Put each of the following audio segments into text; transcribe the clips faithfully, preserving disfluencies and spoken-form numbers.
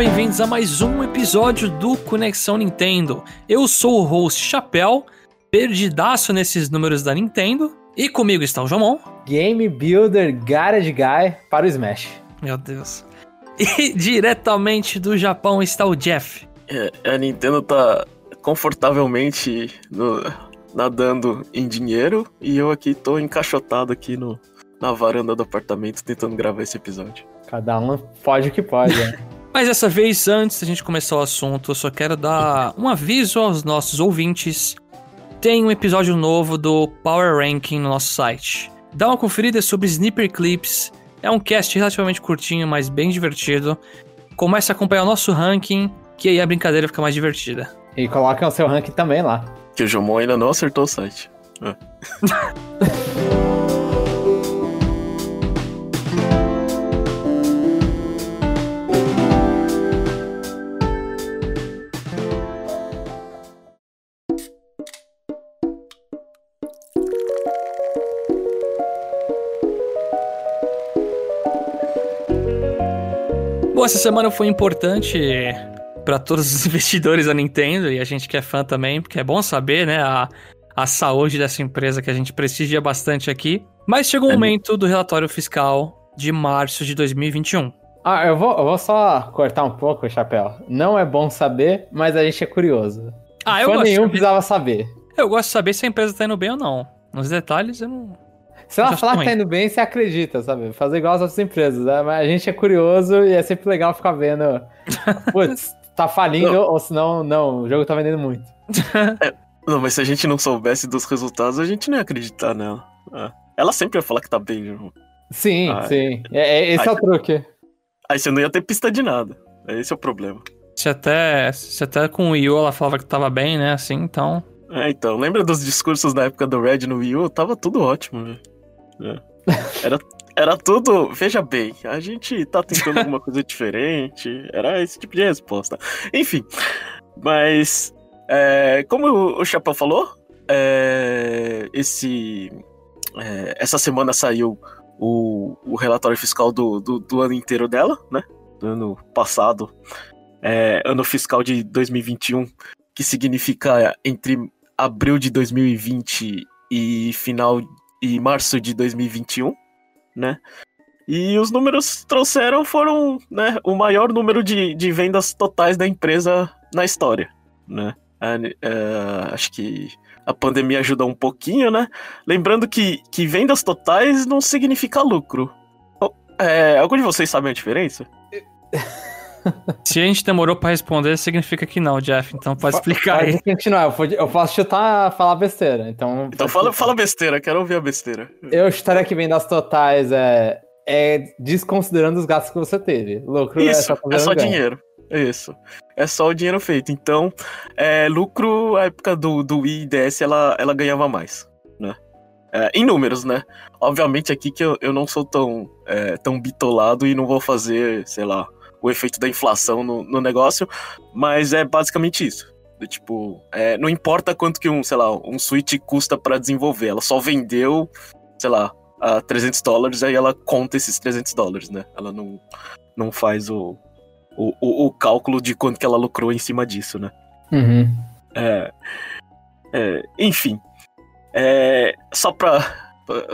bem-vindos a mais um episódio do Conexião Nintendo. Eu sou o host Chapéu, perdidaço nesses números da Nintendo, e comigo está o Jomon, Game Builder Garage Guy para o Smash. Meu Deus. E diretamente do Japão está o Jeff. É, a Nintendo tá confortavelmente no, nadando em dinheiro, e eu aqui tô encaixotado aqui no, na varanda do apartamento tentando gravar esse episódio. Cada um pode o que pode, né? Mas dessa vez, antes da gente começar o assunto, eu só quero dar um aviso aos nossos ouvintes. Tem um episódio novo do Power Ranking no nosso site. Dá uma conferida sobre Sniper Clips. É um cast relativamente curtinho, mas bem divertido. Comece a acompanhar o nosso ranking, que aí a brincadeira fica mais divertida. E coloquem o seu ranking também lá. Que o Jomon ainda não acertou o site. Ah. Essa semana foi importante para todos os investidores da Nintendo e a gente que é fã também, porque é bom saber, né, a, a saúde dessa empresa que a gente prestigia bastante aqui. Mas chegou o momento do relatório fiscal de março de dois mil e vinte e um. Ah, eu vou, eu vou só cortar um pouco o Chapéu. Não é bom saber, mas a gente é curioso. Ah, eu gosto. Fã nenhum precisava saber. Eu gosto de saber se a empresa tá indo bem ou não. Nos detalhes eu não... Se ela falar que tá indo bem, você acredita, sabe? Fazer igual as outras empresas, né? Mas a gente é curioso e é sempre legal ficar vendo. Putz, tá falindo não. Ou senão, não, o jogo tá vendendo muito. É, não, mas se a gente não soubesse dos resultados, a gente não ia acreditar nela. É. Ela sempre ia falar que tá bem, João. Sim, ah, sim. É, é, esse aí, é o truque. Aí você não ia ter pista de nada. Esse é o problema. Se até, se até com o Wii U ela falava que tava bem, né? Assim, então... É, então. Lembra dos discursos na época do Red no Wii U? Tava tudo ótimo, velho. Era, era tudo, veja bem, a gente tá tentando alguma coisa diferente, era esse tipo de resposta. Enfim, mas é, como o Chapéu falou, é, esse, é, essa semana saiu o, o relatório fiscal do, do, do ano inteiro dela, né? Do ano passado, é, ano fiscal de dois mil e vinte e um, que significa entre abril de dois mil e vinte e final de e março de dois mil e vinte e um, né? E os números trouxeram foram, né, o maior número de, de vendas totais da empresa na história, né? A, a, acho que a pandemia ajudou um pouquinho, né? Lembrando que, que vendas totais não significa lucro. É, algum de vocês sabe a diferença? Se a gente demorou pra responder, significa que não, Jeff. Então pode explicar pode aí. Continuar. Eu posso chutar, falar besteira. Então, então fala, fala besteira, quero ouvir a besteira. Eu chutaria que vendas totais é, é desconsiderando os gastos que você teve. Lucro Isso, é só, é só dinheiro. Isso. É só o dinheiro feito. Então, é, lucro, a época do, do Wii e D S, ela, ela ganhava mais, né? É, em números, né? Obviamente aqui que eu, eu não sou tão, é, tão bitolado e não vou fazer, sei lá, o efeito da inflação no, no negócio, mas é basicamente isso. Do tipo, é, não importa quanto que um, sei lá, um Switch custa pra desenvolver, ela só vendeu, sei lá, a trezentos dólares, aí ela conta esses trezentos dólares, né? Ela não, não faz o, o, o, o cálculo de quanto que ela lucrou em cima disso, né? Uhum. É, é, enfim, é, só pra,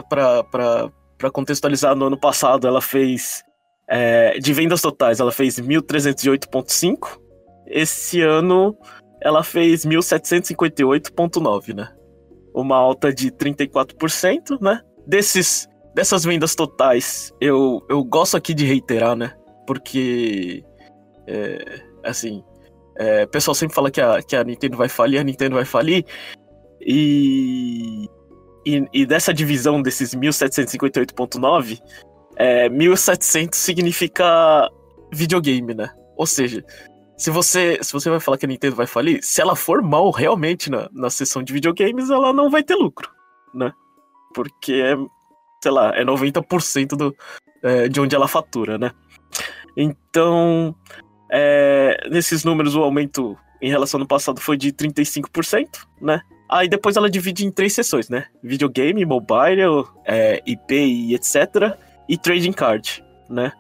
pra, pra, pra contextualizar, no ano passado ela fez... É, de vendas totais, ela fez mil trezentos e oito vírgula cinco. Esse ano, ela fez mil setecentos e cinquenta e oito vírgula nove, né? Uma alta de trinta e quatro por cento, né? Desses, dessas vendas totais, eu, eu gosto aqui de reiterar, né? Porque, é, assim, é, o pessoal sempre fala que a, que a Nintendo vai falir, a Nintendo vai falir. E, e, e dessa divisão desses mil setecentos e cinquenta e oito vírgula nove... É, mil e setecentos significa videogame, né? Ou seja, se você, se você vai falar que a Nintendo vai falir, se ela for mal realmente na, na seção de videogames, ela não vai ter lucro, né? Porque é, sei lá, é noventa por cento do, é, de onde ela fatura, né? Então, é, nesses números o aumento em relação ao ano passado foi de trinta e cinco por cento, né? Aí depois ela divide em três seções, né? Videogame, mobile, é, I P e etcétera, e trading card, né?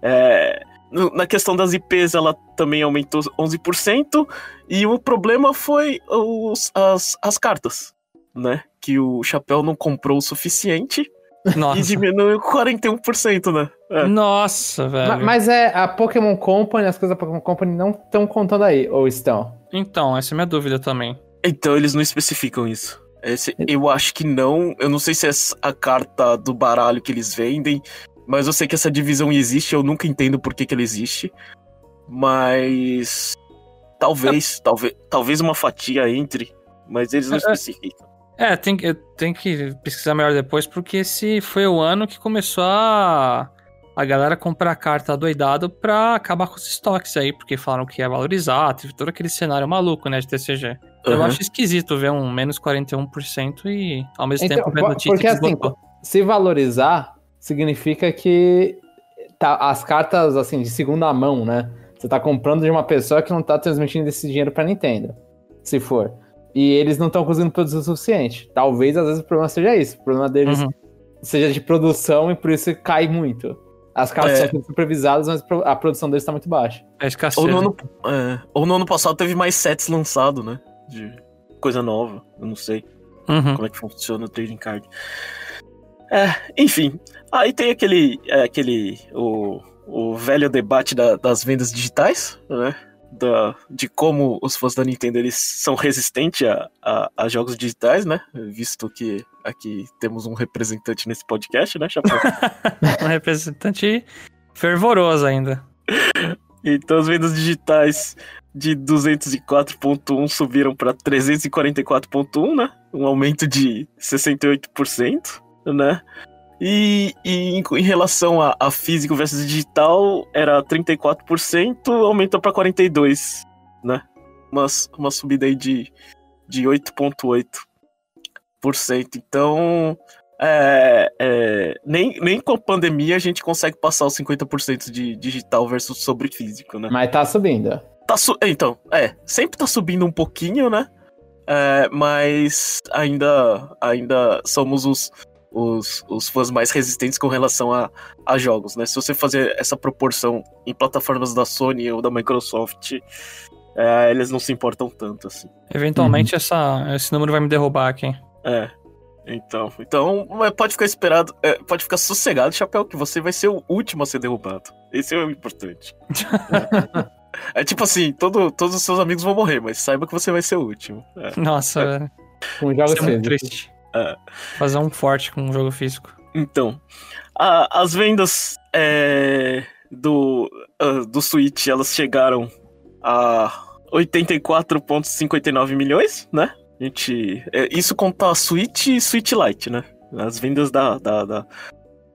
É, na questão das I Ps, ela também aumentou onze por cento, e o problema foi os, as, as cartas, né? Que o Chapéu não comprou o suficiente. Nossa. E diminuiu quarenta e um por cento, né? É. Nossa, velho. Mas, mas é a Pokémon Company, as coisas da Pokémon Company não estão contando aí, ou estão? Então, essa é a minha dúvida também. Então, eles não especificam isso. Esse, eu acho que não. Eu não sei se é a carta do baralho que eles vendem, mas eu sei que essa divisão existe, eu nunca entendo por que que ela existe. Mas... Talvez, é. talvez, talvez uma fatia entre, mas eles não especificam. É, tem, eu tenho que pesquisar melhor depois, porque esse foi o ano que começou a, a galera comprar carta adoidado pra acabar com os estoques aí, porque falaram que ia valorizar, teve todo aquele cenário maluco, né, de T C G. Uhum. Eu acho esquisito ver um menos quarenta e um por cento e ao mesmo então, tempo... Porque, porque assim, se valorizar, significa que tá, as cartas, assim, de segunda mão, né, você tá comprando de uma pessoa que não tá transmitindo esse dinheiro pra Nintendo, se for. E eles não estão conseguindo produzir o suficiente. Talvez, às vezes, o problema seja isso. O problema deles uhum. seja de produção e por isso cai muito. As cartas é. são supervisadas, mas a produção deles tá muito baixa. É escassez. Ou no ano, é, ou no ano passado teve mais sets lançados, né? De coisa nova. Eu não sei uhum. como é que funciona o trading card. É, enfim. Aí tem aquele... É, aquele o, o velho debate da, das vendas digitais, né? Da, de como os fãs da Nintendo eles são resistentes a, a, a jogos digitais, né? Visto que aqui temos um representante nesse podcast, né, Chapéu? Um representante fervoroso ainda. Então as vendas digitais de duzentos e quatro ponto um subiram para trezentos e quarenta e quatro ponto um, né? Um aumento de sessenta e oito por cento, né? E, e em, em relação a, a físico versus digital, era trinta e quatro por cento, aumentou para quarenta e dois por cento, né? Uma, uma subida aí de, de oito vírgula oito por cento. Então, é, é, nem, nem com a pandemia a gente consegue passar os cinquenta por cento de digital versus sobre físico, né? Mas tá subindo. Tá su- então, é, sempre tá subindo um pouquinho, né? É, mas ainda, ainda somos os... Os, os fãs mais resistentes com relação a, a jogos, né? Se você fazer essa proporção em plataformas da Sony ou da Microsoft, é, eles não se importam tanto, assim. Eventualmente uhum. essa, esse número vai me derrubar aqui. É, então, então pode ficar esperado, é, pode ficar sossegado, Chapéu, que você vai ser o último a ser derrubado. Esse é o importante. É, é tipo assim, todo, todos os seus amigos vão morrer, mas saiba que você vai ser o último. É. Nossa, é. velho. Um jogo é muito triste. É. Fazer um forte com um jogo físico. Então, a, as vendas é, do, uh, do Switch, elas chegaram a oitenta e quatro vírgula cinquenta e nove milhões, né? A gente, é, isso conta a Switch e Switch Lite, né? As vendas da... Da, da,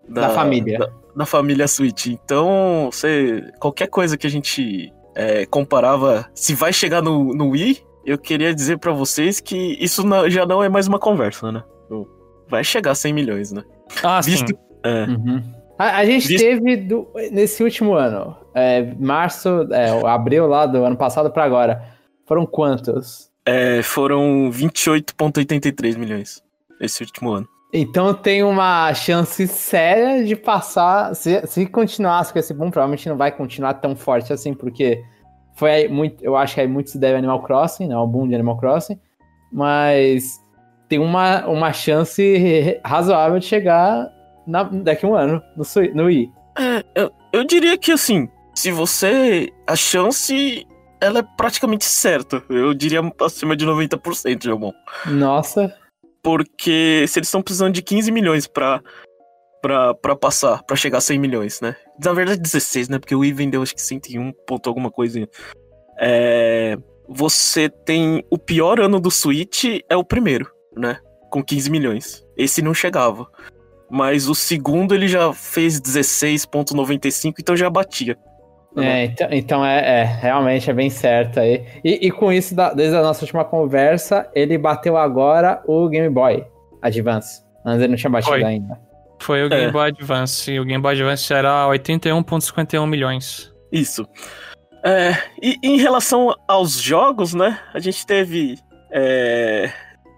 da, da família. Da, da família Switch. Então, você, qualquer coisa que a gente é, comparava, se vai chegar no, no Wii... Eu queria dizer pra vocês que isso não, já não é mais uma conversa, né? Vai chegar a cem milhões, né? Ah, Visto, sim. É. Uhum. A, a gente Visto... teve, do, nesse último ano, é, março, é, abril lá do ano passado pra agora, foram quantos? É, foram vinte e oito vírgula oitenta e três milhões, esse último ano. Então tem uma chance séria de passar, se, se continuasse com esse boom, provavelmente não vai continuar tão forte assim, porque... Foi aí muito, eu acho que aí muito se deve a Animal Crossing, né? O boom de Animal Crossing. Mas tem uma, uma chance razoável de chegar na, daqui a um ano no, no Wii. É, eu, eu diria que assim, se você... A chance, ela é praticamente certa. Eu diria acima de noventa por cento, Jomon. Nossa. Porque se eles estão precisando de quinze milhões pra... Pra, pra passar, pra chegar a cem milhões, né? Na verdade, dezesseis, né? Porque o Wii vendeu acho que cento e um ponto alguma coisinha. É... Você tem... O pior ano do Switch é o primeiro, né? Com quinze milhões. Esse não chegava. Mas o segundo, ele já fez dezesseis vírgula noventa e cinco, então já batia. Né? É, então, então é, é... Realmente é bem certo aí. E, e com isso, da, desde a nossa última conversa, ele bateu agora o Game Boy Advance. Antes ele não tinha batido Oi. ainda. Foi o Game é. Boy Advance, e o Game Boy Advance era oitenta e um vírgula cinquenta e um milhões. Isso. É, e em relação aos jogos, né, a gente teve é,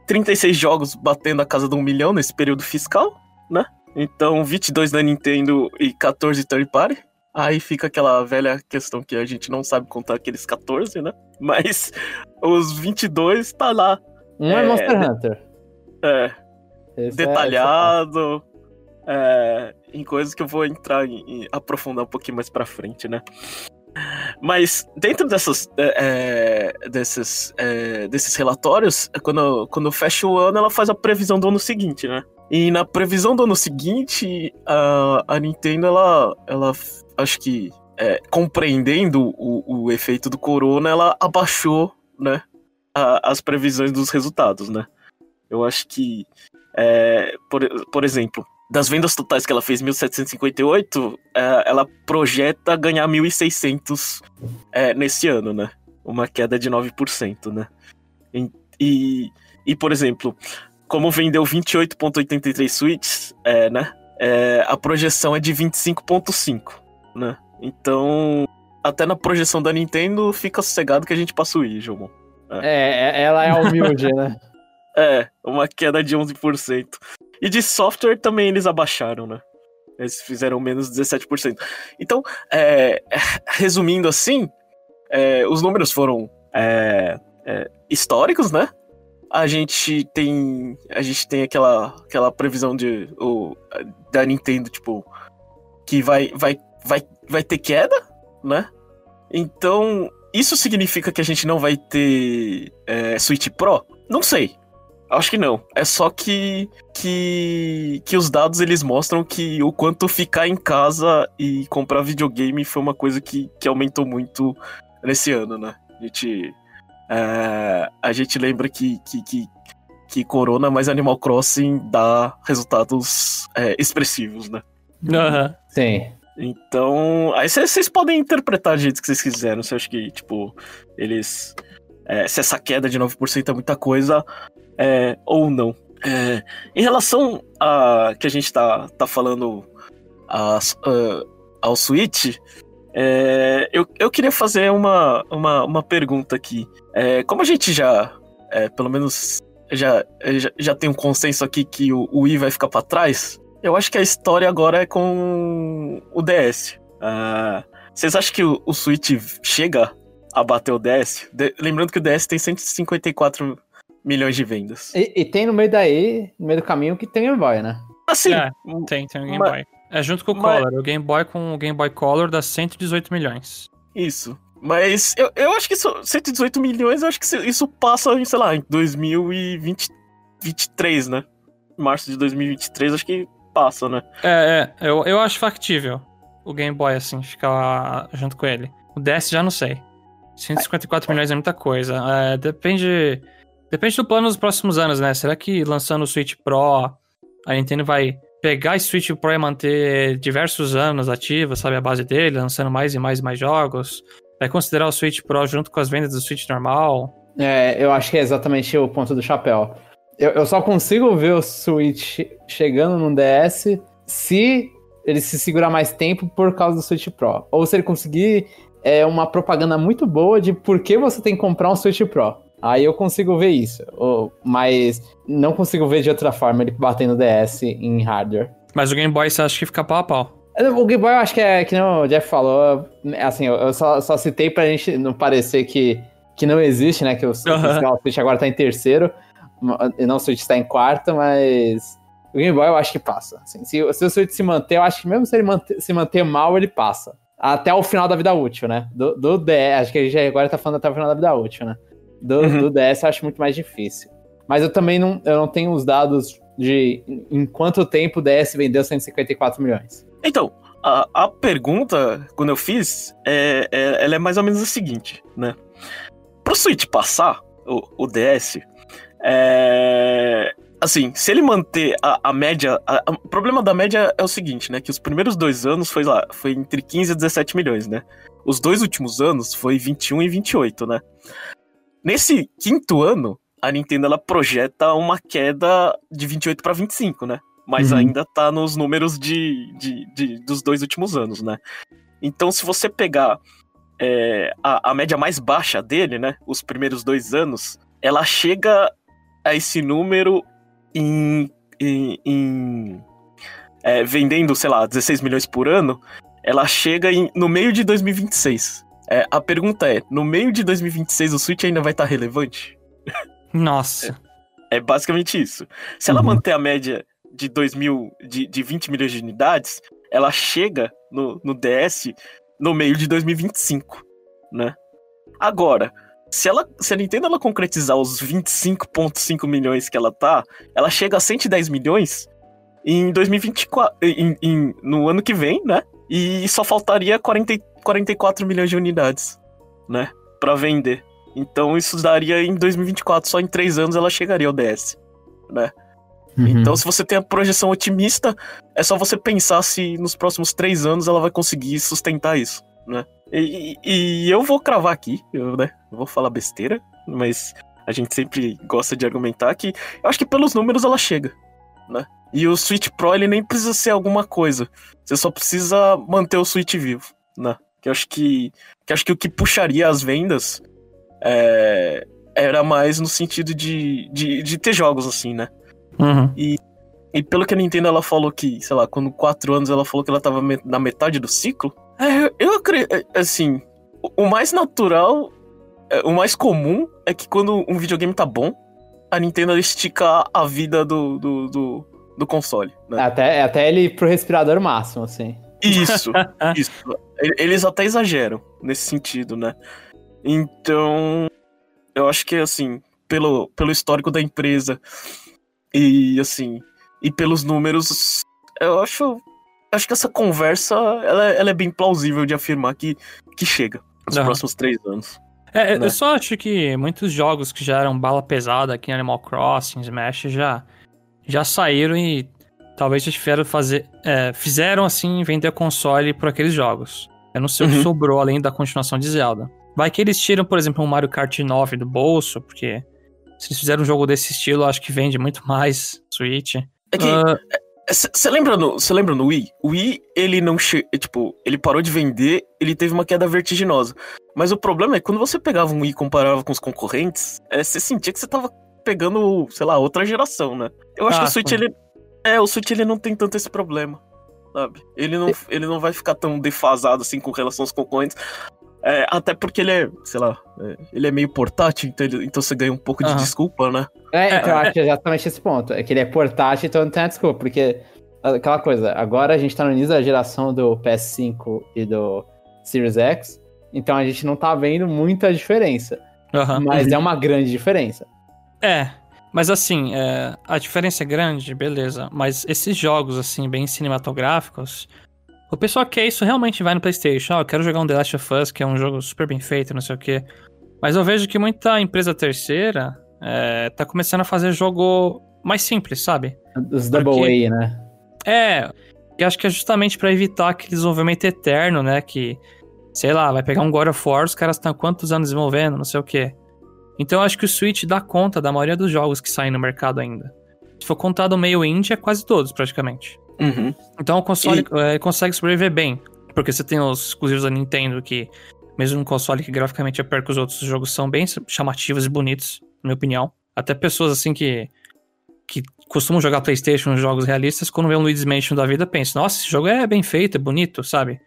trinta e seis jogos batendo a casa de um milhão nesse período fiscal, né? Então, vinte e dois da Nintendo e catorze third party. Aí fica aquela velha questão que a gente não sabe contar aqueles quatorze, né? Mas os vinte e dois tá lá. Um é, é Monster de... Hunter. É. Esse detalhado. É, é, em coisas que eu vou entrar em, em aprofundar um pouquinho mais pra frente, né? Mas dentro dessas, é, desses, é, desses relatórios, quando, quando fecha o ano, ela faz a previsão do ano seguinte, né? E na previsão do ano seguinte, a, a Nintendo, ela, ela acho que é, compreendendo o, o efeito do corona, ela abaixou, né, a, as previsões dos resultados, né? Eu acho que, é, por, por exemplo... Das vendas totais que ela fez, mil setecentos e cinquenta e oito, ela projeta ganhar mil e seiscentos é, nesse ano, né? Uma queda de nove por cento, né? E, e, e por exemplo, como vendeu vinte e oito vírgula oitenta e três Switches, é, né? É, a projeção é de vinte e cinco vírgula cinco, né? Então, até na projeção da Nintendo, fica sossegado que a gente passa o I, Jomon. É. é, ela é humilde, né? É, uma queda de onze por cento. E de software também eles abaixaram, né? Eles fizeram menos dezessete por cento. Então, é, resumindo assim, é, os números foram é, é, históricos, né? A gente tem, a gente tem aquela, aquela previsão de, o, da Nintendo, tipo, que vai, vai, vai, vai ter queda, né? Então, isso significa que a gente não vai ter é, Switch Pro? Não sei. Acho que não. É só que, que que os dados eles mostram que o quanto ficar em casa e comprar videogame foi uma coisa que, que aumentou muito nesse ano, né? A gente, é, a gente lembra que, que, que, que Corona mais Animal Crossing dá resultados é, expressivos, né? Uhum. Sim. Então, aí vocês podem interpretar do jeito que vocês quiserem. Você acha que, tipo, eles... É, se essa queda de nove por cento é muita coisa... É, ou não. É, em relação a que a gente tá, tá falando a, a, ao Switch, é, eu, eu queria fazer uma, uma, uma pergunta aqui. É, como a gente já, é, pelo menos, já, já, já tem um consenso aqui que o, o Wii vai ficar pra trás, eu acho que a história agora é com o D S. Ah, vocês acham que o, o Switch chega a bater o D S? De, lembrando que o D S tem cento e cinquenta e quatro... milhões de vendas. E, e tem no meio daí, no meio do caminho, que tem Game Boy, né? Ah, sim. É, tem, tem o Game mas, Boy. É junto com o mas, Color. O Game Boy com o Game Boy Color dá cento e dezoito milhões. Isso. Mas eu, eu acho que isso, cento e dezoito milhões, eu acho que isso passa em, sei lá, em dois mil e vinte e três, né? Em março de dois mil e vinte e três, acho que passa, né? É, é. Eu, eu acho factível o Game Boy, assim, ficar junto com ele. O D S já não sei. cento e cinquenta e quatro Ai. milhões é muita coisa. É, depende... Depende do plano dos próximos anos, né? Será que lançando o Switch Pro, a Nintendo vai pegar esse Switch Pro e manter diversos anos ativa, sabe, a base dele, lançando mais e mais e mais jogos? Vai considerar o Switch Pro junto com as vendas do Switch normal? É, eu acho que é exatamente o ponto do chapéu. Eu, eu só consigo ver o Switch chegando no D S se ele se segurar mais tempo por causa do Switch Pro. Ou se ele conseguir é, uma propaganda muito boa de por que você tem que comprar um Switch Pro. Aí eu consigo ver isso, mas não consigo ver de outra forma ele batendo D S em hardware. Mas o Game Boy você acha que fica pau a pau? O Game Boy eu acho que é, que não, o Jeff falou, assim, eu só, só citei pra gente não parecer que, que não existe, né, que o, uhum. o Switch agora tá em terceiro, não, o Switch tá em quarto, mas o Game Boy eu acho que passa. Assim, se, se o Switch se manter, eu acho que mesmo se ele manter, se manter mal, ele passa. Até o final da vida útil, né, do, do D S, acho que a gente agora tá falando até o final da vida útil, né. Do, uhum. do D S eu acho muito mais difícil. Mas eu também não, eu não tenho os dados de em quanto tempo o D S vendeu cento e cinquenta e quatro milhões. Então, a, a pergunta, quando eu fiz, é, é, ela é mais ou menos a seguinte, né? Pro Switch passar, o, o D S, é, assim, se ele manter a, a média... A, a, o problema da média é o seguinte, né? Que os primeiros dois anos foi lá, foi entre quinze e dezessete milhões, né? Os dois últimos anos foi vinte e um e vinte e oito, né? Nesse quinto ano, a Nintendo ela projeta uma queda de vinte e oito para vinte e cinco, né? Mas uhum. ainda tá nos números de, de, de, dos dois últimos anos, né? Então, se você pegar é, a, a média mais baixa dele, né? Os primeiros dois anos, ela chega a esse número em, em, em é, vendendo, sei lá, dezesseis milhões por ano. ela chega em, no meio de dois mil e vinte e seis. É, a pergunta é, no meio de dois mil e vinte e seis o Switch ainda vai estar relevante? Nossa. É, é basicamente isso. Se uhum. ela manter a média de, dois mil, de, de vinte milhões de unidades, ela chega no, no D S no meio de dois mil e vinte e cinco, né? Agora, se, ela, se a Nintendo ela concretizar os vinte e cinco vírgula cinco milhões que ela tá, ela chega a cento e dez milhões em dois mil e vinte e quatro, em, em, no ano que vem, né? E só faltaria quarenta, quarenta e quatro milhões de unidades, né? Pra vender. Então isso daria em dois mil e vinte e quatro, só em três anos ela chegaria ao D S, né? Uhum. Então se você tem a projeção otimista, é só você pensar se nos próximos três anos ela vai conseguir sustentar isso, né? E, e, e eu vou cravar aqui, eu, né? Eu vou falar besteira, mas a gente sempre gosta de argumentar que eu acho que pelos números ela chega, né? E o Switch Pro, ele nem precisa ser alguma coisa. Você só precisa manter o Switch vivo, né? Que eu acho que, que, acho que o que puxaria as vendas é, era mais no sentido de, de, de ter jogos, assim, né? Uhum. E, e pelo que a Nintendo, ela falou que, sei lá, quando quatro anos ela falou que ela tava met- na metade do ciclo, é, eu acredito, assim, o, o mais natural, é, o mais comum é que quando um videogame tá bom, a Nintendo estica a vida do... do, do do console, né? Até, até ele pro respirador máximo, assim. Isso, isso. Eles até exageram nesse sentido, né? Então, eu acho que, assim, pelo, pelo histórico da empresa e, assim, e pelos números, eu acho, acho que essa conversa, ela, ela é bem plausível de afirmar que, que chega nos uhum. próximos três anos. É, né? Eu só acho que muitos jogos que já eram bala pesada aqui em Animal Crossing, Smash, já... já saíram e talvez já tiveram fazer, é, fizeram, assim, vender console por aqueles jogos. Eu não sei uhum. o que sobrou além da continuação de Zelda. Vai que eles tiram, por exemplo, um Mario Kart nove do bolso, porque se eles fizerem um jogo desse estilo, acho que vende muito mais Switch. É que, você uh... lembra, lembra no Wii? O Wii, ele não che... tipo, ele parou de vender, ele teve uma queda vertiginosa. Mas o problema é que quando você pegava um Wii e comparava com os concorrentes, você é, sentia que você tava... pegando, sei lá, outra geração, né? Eu acho ah, que o Switch, ele... É, o Switch, ele não tem tanto esse problema, sabe? Ele não, ele não vai ficar tão defasado, assim, com relação aos concorrentes. É, até porque ele é, sei lá, é, ele é meio portátil, então, ele, então você ganha um pouco ah. de desculpa, né? É, então eu acho exatamente esse ponto. É que ele é portátil, então não tem a desculpa, porque... Aquela coisa, agora a gente tá no início da geração do P S cinco e do Series X, então a gente não tá vendo muita diferença. Uhum. Mas uhum. é uma grande diferença. É, mas assim, é, a diferença é grande, beleza, mas esses jogos, assim, bem cinematográficos, o pessoal quer isso, realmente vai no PlayStation, ah, eu quero jogar um The Last of Us, que é um jogo super bem feito, não sei o quê, mas eu vejo que muita empresa terceira é, tá começando a fazer jogo mais simples, sabe? Os Double A, né? É, que acho que é justamente pra evitar aquele desenvolvimento eterno, né, que, sei lá, vai pegar um God of War, os caras estão há quantos anos desenvolvendo, não sei o quê. Então eu acho que o Switch dá conta da maioria dos jogos que saem no mercado ainda. Se for contado meio indie, é quase todos, praticamente. Uhum. Então o console e... é, consegue sobreviver bem. Porque você tem os exclusivos da Nintendo, que mesmo um console que graficamente é pior que os outros, os jogos são bem chamativos e bonitos, na minha opinião. Até pessoas assim que, que costumam jogar PlayStation, jogos realistas, quando vê um Luigi's Mansion da vida, pensa, nossa, esse jogo é bem feito, é bonito, sabe?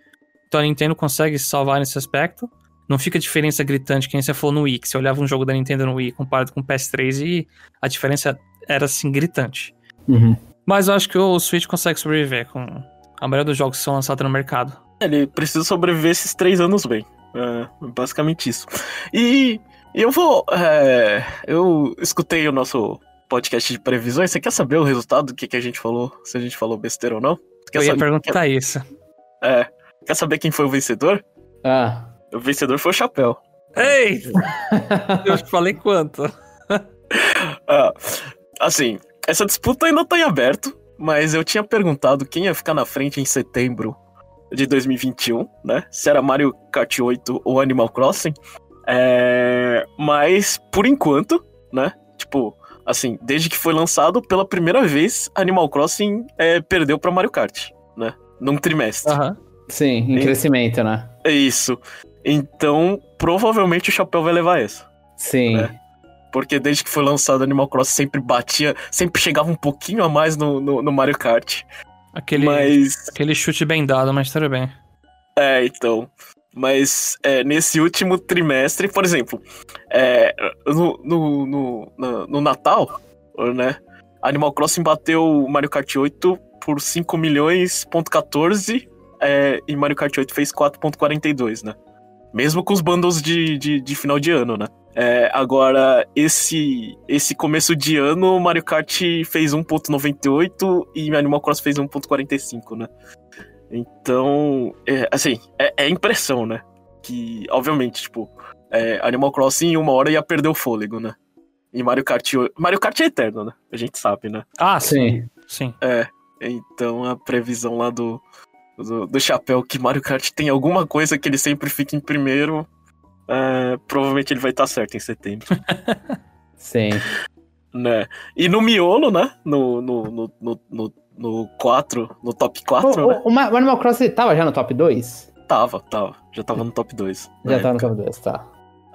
Então a Nintendo consegue se salvar nesse aspecto. Não fica a diferença gritante que nem você falou no Wii, que você olhava um jogo da Nintendo no Wii comparado com o P S três e a diferença era, assim, gritante. Uhum. Mas eu acho que o Switch consegue sobreviver com a maioria dos jogos que são lançados no mercado. Ele precisa sobreviver esses três anos bem. É basicamente isso. E eu vou... É, eu escutei o nosso podcast de previsões. Você quer saber o resultado do que, que a gente falou? Se a gente falou besteira ou não? Quer eu ia saber... perguntar quer... isso. É. Quer saber quem foi o vencedor? Ah... O vencedor foi o Chapéu. Ei! Eu falei quanto? ah, assim, essa disputa ainda tá em aberto, mas eu tinha perguntado quem ia ficar na frente em setembro de dois mil e vinte e um, né? Se era Mario Kart oito ou Animal Crossing. É... Mas, por enquanto, né? Tipo, assim, desde que foi lançado, pela primeira vez, Animal Crossing é, perdeu pra Mario Kart, né? Num trimestre. Aham. Uhum. Sim, em e... crescimento, né? É isso. Então, provavelmente o Chapéu vai levar essa. Sim. Né? Porque desde que foi lançado, Animal Crossing sempre batia, sempre chegava um pouquinho a mais no, no, no Mario Kart. Aquele, mas... aquele chute bem dado, mas tudo bem. É, então... Mas é, nesse último trimestre, por exemplo, é, no, no, no, no, no Natal, né, Animal Crossing bateu o Mario Kart oito por cinco milhões e quatorze, é, e Mario Kart oito fez quatro vírgula quarenta e dois, né? Mesmo com os bundles de, de, de final de ano, né? É, agora, esse, esse começo de ano, Mario Kart fez um vírgula noventa e oito e Animal Crossing fez um vírgula quarenta e cinco, né? Então, é, assim, é, é impressão, né? Que, obviamente, tipo, é, Animal Crossing em uma hora ia perder o fôlego, né? E Mario Kart... Mario Kart é eterno, né? A gente sabe, né? Ah, sim, sim. É, então a previsão lá do, do, do Chapéu que Mario Kart tem alguma coisa que ele sempre fica em primeiro, é, provavelmente ele vai estar certo em setembro. Sim. Né? E no miolo, né? No... no, no, no, no No quatro, no top quatro, o, né? O, o Animal Crossing tava já no top dois? Tava, tava. Já tava no top dois. Já época. Tava no top dois, tá.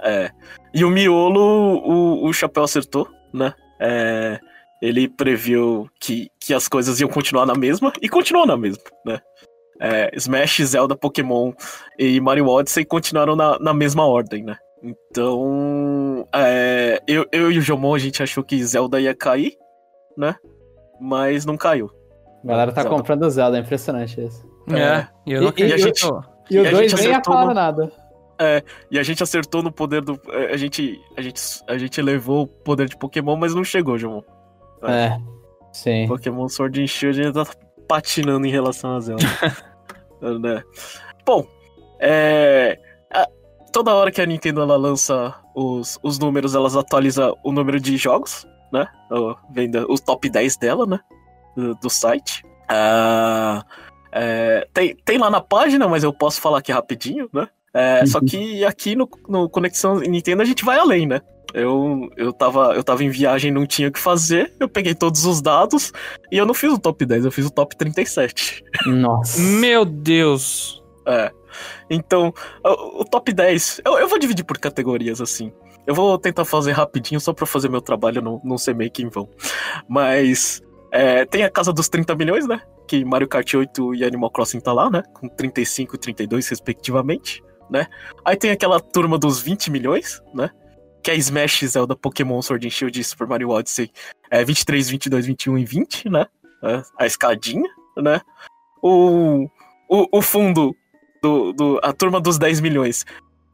É. E o miolo, o, o Chapéu acertou, né? É, ele previu que, que as coisas iam continuar na mesma, e continuou na mesma, né? É, Smash, Zelda, Pokémon e Mario Odyssey continuaram na, na mesma ordem, né? Então, é, eu, eu e o Jomon, a gente achou que Zelda ia cair, né? Mas não caiu. A galera tá Zelda. comprando Zelda, é impressionante isso. É, e eu não acredito. E o dois nem ia falar no... nada. É, e a gente acertou no poder do... A gente, a gente, a gente elevou o poder de Pokémon, mas não chegou, Jomon. É, é, sim. Pokémon Sword and Shield ainda tá patinando em relação a Zelda. Né? Bom, é... toda hora que a Nintendo ela lança os, os números, elas atualizam o número de jogos, né? Venda, os top dez dela, né? Do, do site. Uh, é, tem, tem lá na página, mas eu posso falar aqui rapidinho, né? É, uhum. Só que aqui no, no Conexião Nintendo a gente vai além, né? Eu, eu, tava, eu tava em viagem, não tinha o que fazer, eu peguei todos os dados e eu não fiz o top dez, eu fiz o top trinta e sete. Nossa! Meu Deus! É. Então, o, o top dez, eu, eu vou dividir por categorias, assim. Eu vou tentar fazer rapidinho só pra fazer meu trabalho, não, não ser meio que em vão. Mas... É, tem a casa dos trinta milhões, né? Que Mario Kart oito e Animal Crossing tá lá, né? Com trinta e cinco e trinta e dois, respectivamente, né? Aí tem aquela turma dos vinte milhões, né? Que é Smash, Zelda, Pokémon, Sword and Shield e Super Mario Odyssey. É vinte e três, vinte e dois, vinte e um e vinte, né? É, a escadinha, né? O, o, o fundo, do, do, a turma dos dez milhões,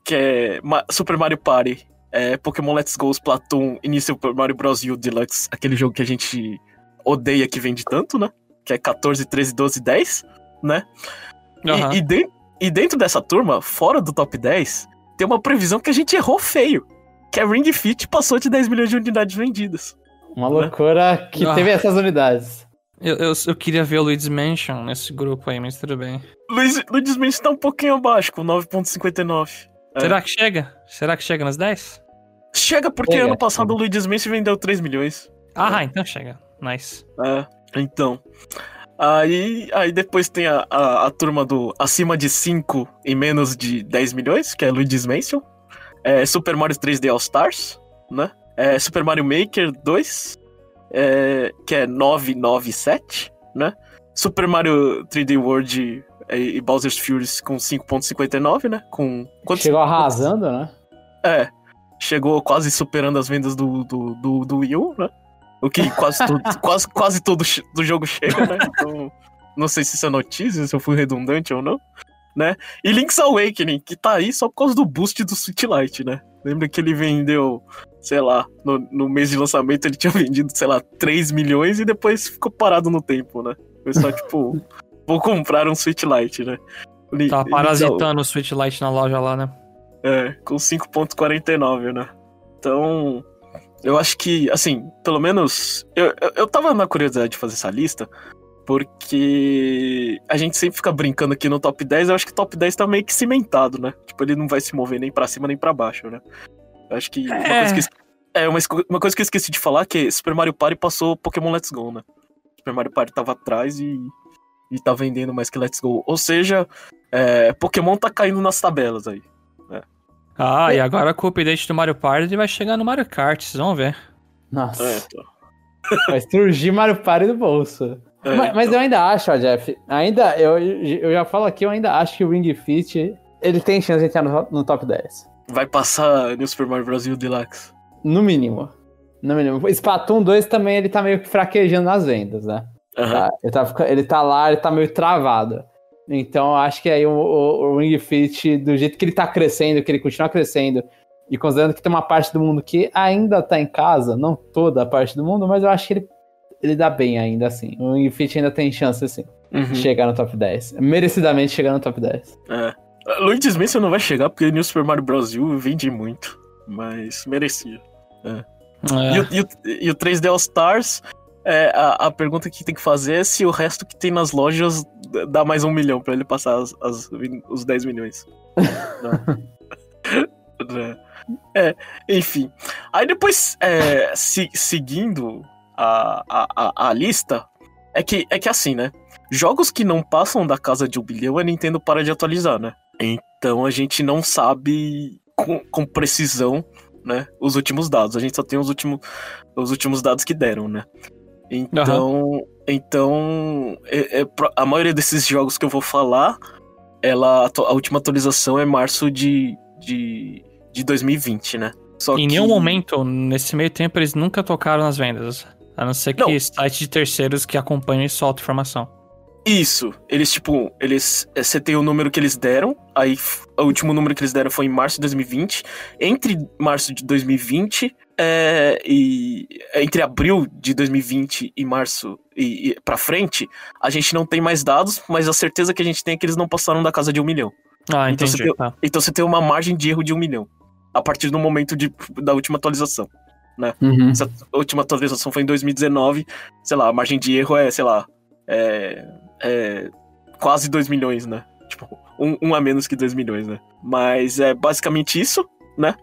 que é Ma- Super Mario Party, é Pokémon Let's Go, Splatoon, Início Super Mario Bros. U Deluxe, aquele jogo que a gente... odeia que vende tanto, né? Que é catorze, treze, doze, dez, né? Uhum. E, e, de, e dentro dessa turma, fora do top dez, tem uma previsão que a gente errou feio. Que a Ring Fit passou de dez milhões de unidades vendidas. Uma né? loucura que ah. teve essas unidades. Eu, eu, eu queria ver o Luigi's Mansion nesse grupo aí, mas tudo bem. Luiz, Luigi's Mansion tá um pouquinho abaixo, com nove vírgula cinquenta e nove. Será é. que chega? Será que chega nas dez? Chega, porque chega, ano passado chega. o Luigi's Mansion vendeu três milhões. Ah, é. Então chega. Nice. É, então. Aí, aí depois tem a, a, a turma do acima de cinco e menos de dez milhões, que é Luigi's Mansion. É, Super Mario três D All Stars, né? É, Super Mario Maker dois, é, que é nove nove sete, né? Super Mario três D World e, e Bowser's Fury com cinco vírgula cinquenta e nove, né? Com, chegou arrasando, quantos? Né? É, chegou quase superando as vendas do, do, do, do Wii U, né? O que quase todo, quase, quase todo do jogo chega, né? Então, não sei se isso é notícia, se eu fui redundante ou não, né? E Link's Awakening, que tá aí só por causa do boost do Switch Lite, né? Lembra que ele vendeu, sei lá, no, no mês de lançamento ele tinha vendido, sei lá, três milhões e depois ficou parado no tempo, né? Foi só, tipo, vou comprar um Switch Lite, né? L- tá parasitando o Switch Lite na loja lá, né? É, com cinco vírgula quarenta e nove, né? Então... Eu acho que, assim, pelo menos... Eu, eu, eu tava na curiosidade de fazer essa lista, porque a gente sempre fica brincando aqui no top dez, eu acho que o top dez tá meio que cimentado, né? Tipo, ele não vai se mover nem pra cima nem pra baixo, né? Eu acho que... É, uma coisa que, es... é, uma, uma coisa que eu esqueci de falar é que Super Mario Party passou Pokémon Let's Go, né? Super Mario Party tava atrás e, e tá vendendo mais que Let's Go. Ou seja, é, Pokémon tá caindo nas tabelas aí. Ah, é. E agora com o update do Mario Party vai chegar no Mario Kart, vocês vão ver. Nossa. É, então. Vai surgir Mario Party do bolso. É, mas, mas então... eu ainda acho, ó, Jeff, ainda, eu, eu já falo aqui, eu ainda acho que o Ring Fit, ele tem chance de entrar no, no top dez. Vai passar no Super Mario Brasil Deluxe. No mínimo. No mínimo. Splatoon dois também, ele tá meio que fraquejando nas vendas, né? Uhum. Tá? Ele, tá, ele tá lá, ele tá meio travado. Então, acho que aí o, o, o Ring Fit, do jeito que ele tá crescendo, que ele continua crescendo, e considerando que tem uma parte do mundo que ainda tá em casa, não toda a parte do mundo, mas eu acho que ele, ele dá bem ainda, assim. O Ring Fit ainda tem chance, assim, uhum. chegar no top dez. Merecidamente chegar no top dez. É. Luigi's Mansion não vai chegar, porque New Super Mario Brasil vende muito, mas merecia. É. É. E, o, e, o, e o três D All Stars, é, a, a pergunta que tem que fazer é se o resto que tem nas lojas dá mais um milhão pra ele passar as, as, os dez milhões. É, enfim. Aí depois, é, se, seguindo a, a, a lista, é que, é que assim, né? Jogos que não passam da casa de um bilhão, a Nintendo para de atualizar, né? Então a gente não sabe com, com precisão, né, os últimos dados. A gente só tem os últimos, os últimos dados que deram, né? Então, uhum. então é, é, a maioria desses jogos que eu vou falar, ela, a última atualização é março de, de, de dois mil e vinte, né? Só em que... nenhum momento, nesse meio tempo, eles nunca tocaram nas vendas. A não ser que não. Sites de terceiros que acompanham e soltam informação. Isso. Eles, tipo, eles... Você tem o número que eles deram. Aí, o último número que eles deram foi em março de dois mil e vinte. Entre março de dois mil e vinte é, e... Entre abril de dois mil e vinte e março e, e pra frente, a gente não tem mais dados, mas a certeza que a gente tem é que eles não passaram da casa de um milhão. Ah, entendi. Então você tem, tá. então você tem uma margem de erro de um milhão. A partir do momento de, da última atualização. Né? Uhum. Essa última atualização foi em dois mil e dezenove. Sei lá, a margem de erro é, sei lá... É... É, quase dois milhões, né? Tipo, um, um a menos que dois milhões, né? Mas é basicamente isso, né?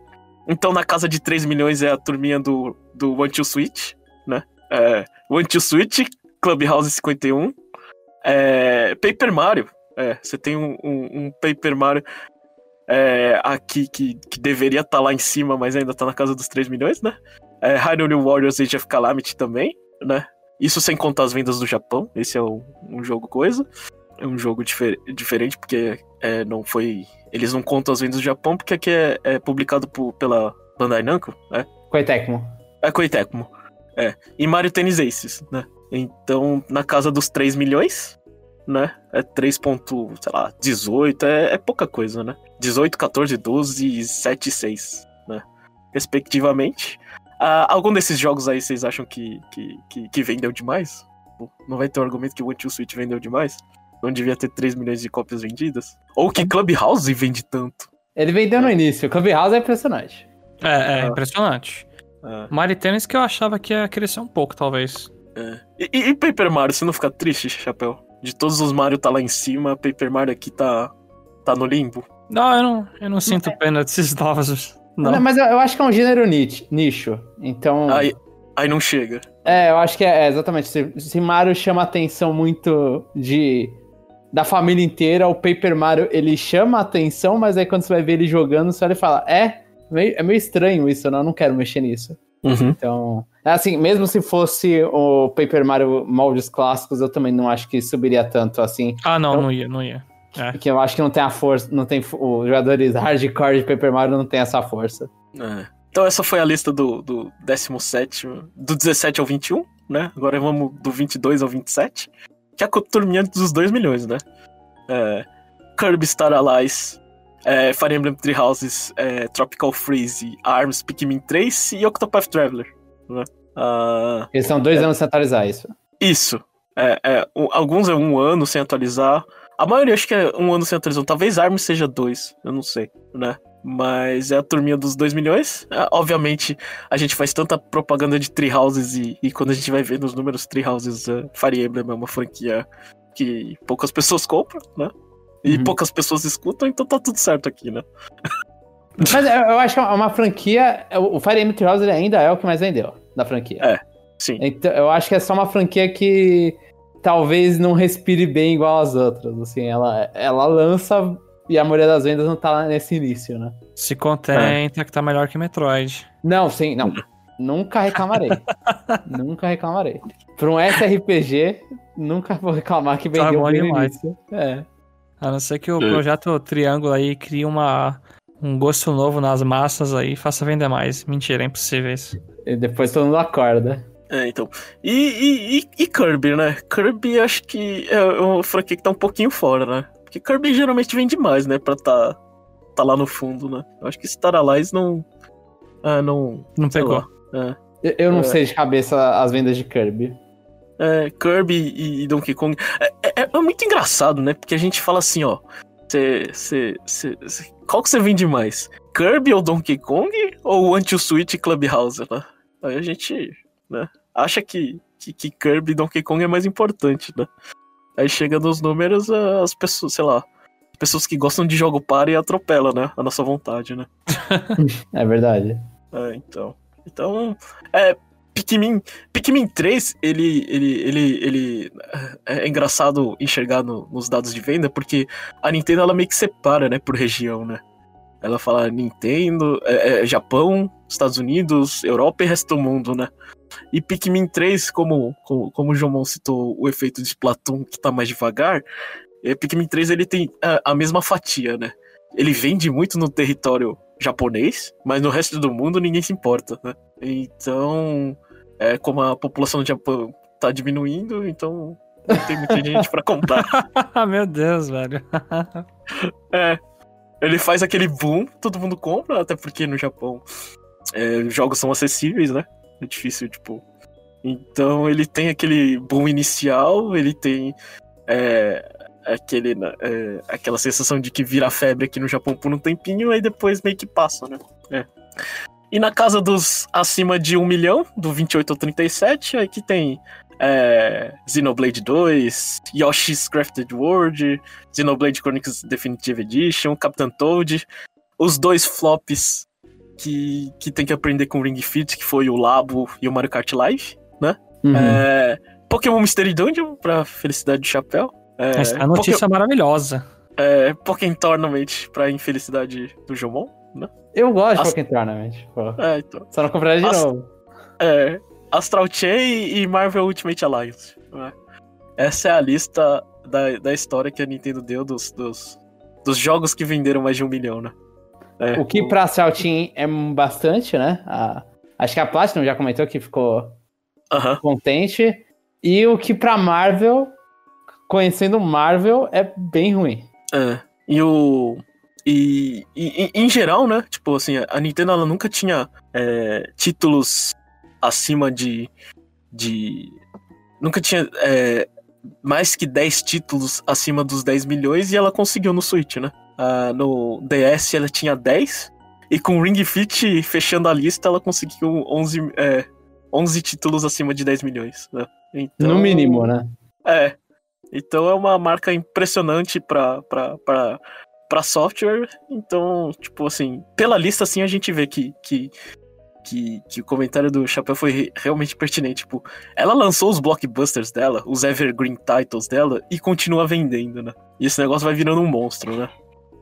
Então, na casa de três milhões é a turminha do, do One Two Switch, né? É, One Two Switch, Clubhouse cinquenta e um, é, Paper Mario. É, você tem um, um, um Paper Mario é, aqui que, que deveria estar tá lá em cima, mas ainda tá na casa dos três milhões, né? É, Hyrule Warriors Age of Calamity também, né? Isso sem contar as vendas do Japão. Esse é um, um jogo coisa. É um jogo difer- diferente, porque é, não foi... Eles não contam as vendas do Japão, porque aqui é, é publicado por, pela Bandai Namco, né? Koei Tecmo. É, Koei Tecmo. É. E Mario Tennis Aces, né? Então, na casa dos três milhões, né? É três, sei lá, dezoito. É, é pouca coisa, né? dezoito, catorze, doze, sete e seis, né? Respectivamente... Uh, algum desses jogos aí vocês acham que, que, que, que vendeu demais? Pô, não vai ter um argumento que o One Two Switch vendeu demais? Não devia ter três milhões de cópias vendidas? Ou que Clubhouse vende tanto? Ele vendeu é. no início, Clubhouse é impressionante. É, é ah. impressionante. Ah. Mario Tennis que eu achava que ia crescer um pouco, talvez. É. E, e, e Paper Mario, você não fica triste, Chapéu? De todos os Mario tá lá em cima, Paper Mario aqui tá, tá no limbo? Não, eu não, eu não sinto é. pena desses novos... Não. Não, mas eu, eu acho que é um gênero nicho, então... Aí, aí não chega. É, eu acho que é, é exatamente. Se, se Mario chama a atenção muito de, da família inteira, o Paper Mario, ele chama a atenção, mas aí quando você vai ver ele jogando, você olha e fala, é, meio, é meio estranho isso, não, eu não quero mexer nisso. Uhum. Então, assim, mesmo se fosse o Paper Mario moldes clássicos, eu também não acho que subiria tanto assim. Ah, não, então, não ia, não ia. É. Porque eu acho que não tem a força, não tem os jogadores hardcore de Paper Mario não tem essa força. É. Então essa foi a lista do, do dezessete, do dezessete ao vinte e um, né? Agora vamos do vinte e dois ao vinte e sete, que é a turminha dos dois milhões, né? É, Kirby Star Allies, é, Fire Emblem Three Houses, é, Tropical Freeze, ARMS, Pikmin três e Octopath Traveler, né? Ah, eles são dois é, anos sem atualizar isso. Isso. É, é, um, alguns é um ano sem atualizar. A maioria acho que é um ano sem atualização. Talvez ARMS seja dois, eu não sei, né? Mas é a turminha dos dois milhões. É, obviamente, a gente faz tanta propaganda de Tree Houses e, e quando a gente vai ver nos números Tree Houses, uh, Fire Emblem é uma franquia que poucas pessoas compram, né? E uhum. poucas pessoas escutam, então tá tudo certo aqui, né? Mas eu acho que é uma franquia... O Fire Emblem Tree Houses ainda é o que mais vendeu da franquia. É, sim. Então, eu acho que é só uma franquia que... talvez não respire bem igual as outras, assim, ela, ela lança e a maioria das vendas não tá lá nesse início, né? Se contenta é. que tá melhor que Metroid. Não, sim, não. Nunca reclamarei. Nunca reclamarei. Pra um S R P G, nunca vou reclamar que vendeu bem demais. É. A não ser que o Projeto Triângulo aí crie uma, um gosto novo nas massas aí e faça vender mais. Mentira, é impossível isso. E depois todo mundo acorda. É, então. E, e, e, e Kirby, né? Kirby acho que é uma franquia que tá um pouquinho fora, né? Porque Kirby geralmente vende mais, né? Pra tá, tá lá no fundo, né? Eu acho que Star Allies não... Ah, não... Não pegou. É. Eu, eu não é. sei de cabeça as vendas de Kirby. É, Kirby e Donkey Kong... É, é, é muito engraçado, né? Porque a gente fala assim, ó... Cê, cê, cê, cê, qual que você vende mais? Kirby ou Donkey Kong? Ou Until Switch e Clubhouse, né? Aí a gente... Né? Acha que, que, que Kirby e Donkey Kong é mais importante, né? Aí chega nos números as pessoas, sei lá, as pessoas que gostam de jogo para e atropelam, né? A nossa vontade, né? É verdade. É, então. Então. É, Pikmin. Pikmin três, ele. ele, ele, ele é engraçado enxergar no, nos dados de venda, porque a Nintendo ela meio que separa, né, por região, né? Ela fala Nintendo, é, é, Japão, Estados Unidos, Europa e resto do mundo, né? E Pikmin três, como, como, como o Jomon citou o efeito de Splatoon que tá mais devagar, é, Pikmin três ele tem a, a mesma fatia, né? Ele vende muito no território japonês, mas no resto do mundo ninguém se importa, né? Então, é, como a população do Japão tá diminuindo, então não tem muita gente pra comprar. Meu Deus, velho. É, ele faz aquele boom, todo mundo compra, até porque no Japão é, os jogos são acessíveis, né? É difícil, tipo... Então, ele tem aquele boom inicial, ele tem é, aquele, é, aquela sensação de que vira febre aqui no Japão por um tempinho, aí depois meio que passa, né? É. E na casa dos acima de um milhão, do vinte e oito ao trinta e sete, aí que tem é, Xenoblade dois, Yoshi's Crafted World, Xenoblade Chronicles Definitive Edition, Captain Toad, os dois flops... Que, que tem que aprender com o Ring Fit, que foi o Labo e o Mario Kart Live, né? Uhum. É, Pokémon Mystery Dungeon, pra felicidade do Chapéu. É, Essa notícia Poké... maravilhosa. É, Pokémon Tournament, pra infelicidade do Jomon, né? Eu gosto As... de Pokémon Tournament. É, então. Só não comprar de As... novo. É, Astral Chain e Marvel Ultimate Alliance. Né? Essa é a lista da, da história que a Nintendo deu dos, dos, dos jogos que venderam mais de um milhão, né? É. O que pra Astral Chain é bastante, né? A, acho que a Platinum já comentou que ficou uh-huh. contente. E o que pra Marvel, conhecendo Marvel, é bem ruim. É. E o... E, e, e em geral, né? Tipo assim, a Nintendo ela nunca tinha é, títulos acima de... de nunca tinha é, mais que dez títulos acima dos dez milhões e ela conseguiu no Switch, né? Uh, no D S ela tinha dez, e com o Ring Fit fechando a lista, ela conseguiu onze, é, onze títulos acima de dez milhões. Né? Então, no mínimo, né? É. Então é uma marca impressionante pra, pra, pra, pra software. Então, tipo assim, pela lista assim a gente vê que, que, que, que o comentário do Chapéu foi re- realmente pertinente. Tipo, ela lançou os blockbusters dela, os evergreen titles dela, e continua vendendo, né? E esse negócio vai virando um monstro, né?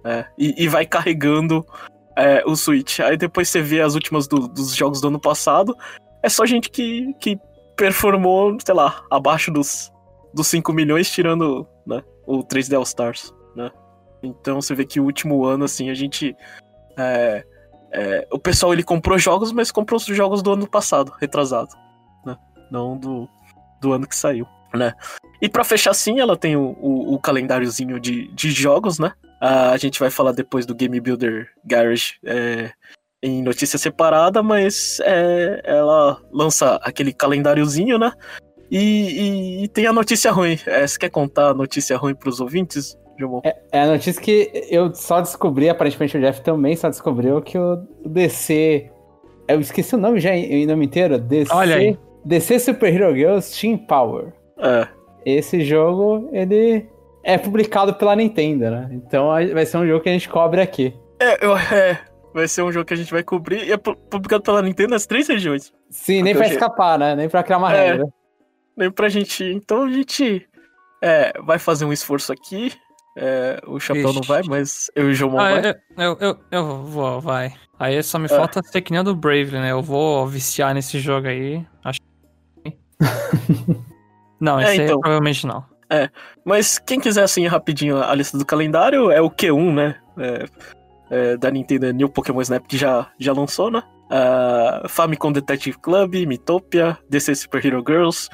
É, e, e vai carregando é, o Switch. Aí depois você vê as últimas do, dos jogos do ano passado. É só gente que, que performou, sei lá, abaixo dos, dos cinco milhões, tirando, né, o três D All Stars, né? Então você vê que o último ano, assim, a gente... É, é, o pessoal, ele comprou jogos, mas comprou os jogos do ano passado, retrasado, né? Não do, do ano que saiu, né? E pra fechar, sim, ela tem o, o, o calendáriozinho de, de jogos, né? Uh, a gente vai falar depois do Game Builder Garage é, em notícia separada, mas é, ela lança aquele calendáriozinho, né? E, e, e tem a notícia ruim. É, você quer contar a notícia ruim para os ouvintes, Jomon? É, é a notícia que eu só descobri, aparentemente o Jeff também só descobriu, que o D C... Eu esqueci o nome já, o nome inteiro. D C, olha aí. D C Super Hero Girls Team Power. É. Esse jogo, ele... é publicado pela Nintendo, né? Então vai ser um jogo que a gente cobre aqui. É, eu, é vai ser um jogo que a gente vai cobrir e é publicado pela Nintendo nas três regiões. Sim, nem pra jeito. Escapar, né? Nem pra criar uma é, regra. Nem pra gente... Então a gente é, vai fazer um esforço aqui. É, o Chapéu Ixi. Não vai, mas eu e o Jomon ah, vai. Eu, eu, eu vou, vai. Aí só me é. falta ser que nem a do Bravely, né? Eu vou viciar nesse jogo aí. Acho que... Não, esse é, então, aí provavelmente não. É, mas quem quiser, assim, rapidinho a lista do calendário, é o Q um, né? É, é, da Nintendo, New Pokémon Snap, que já, já lançou, né? Uh, Famicom Detective Club, Miitopia, D C Super Hero Girls,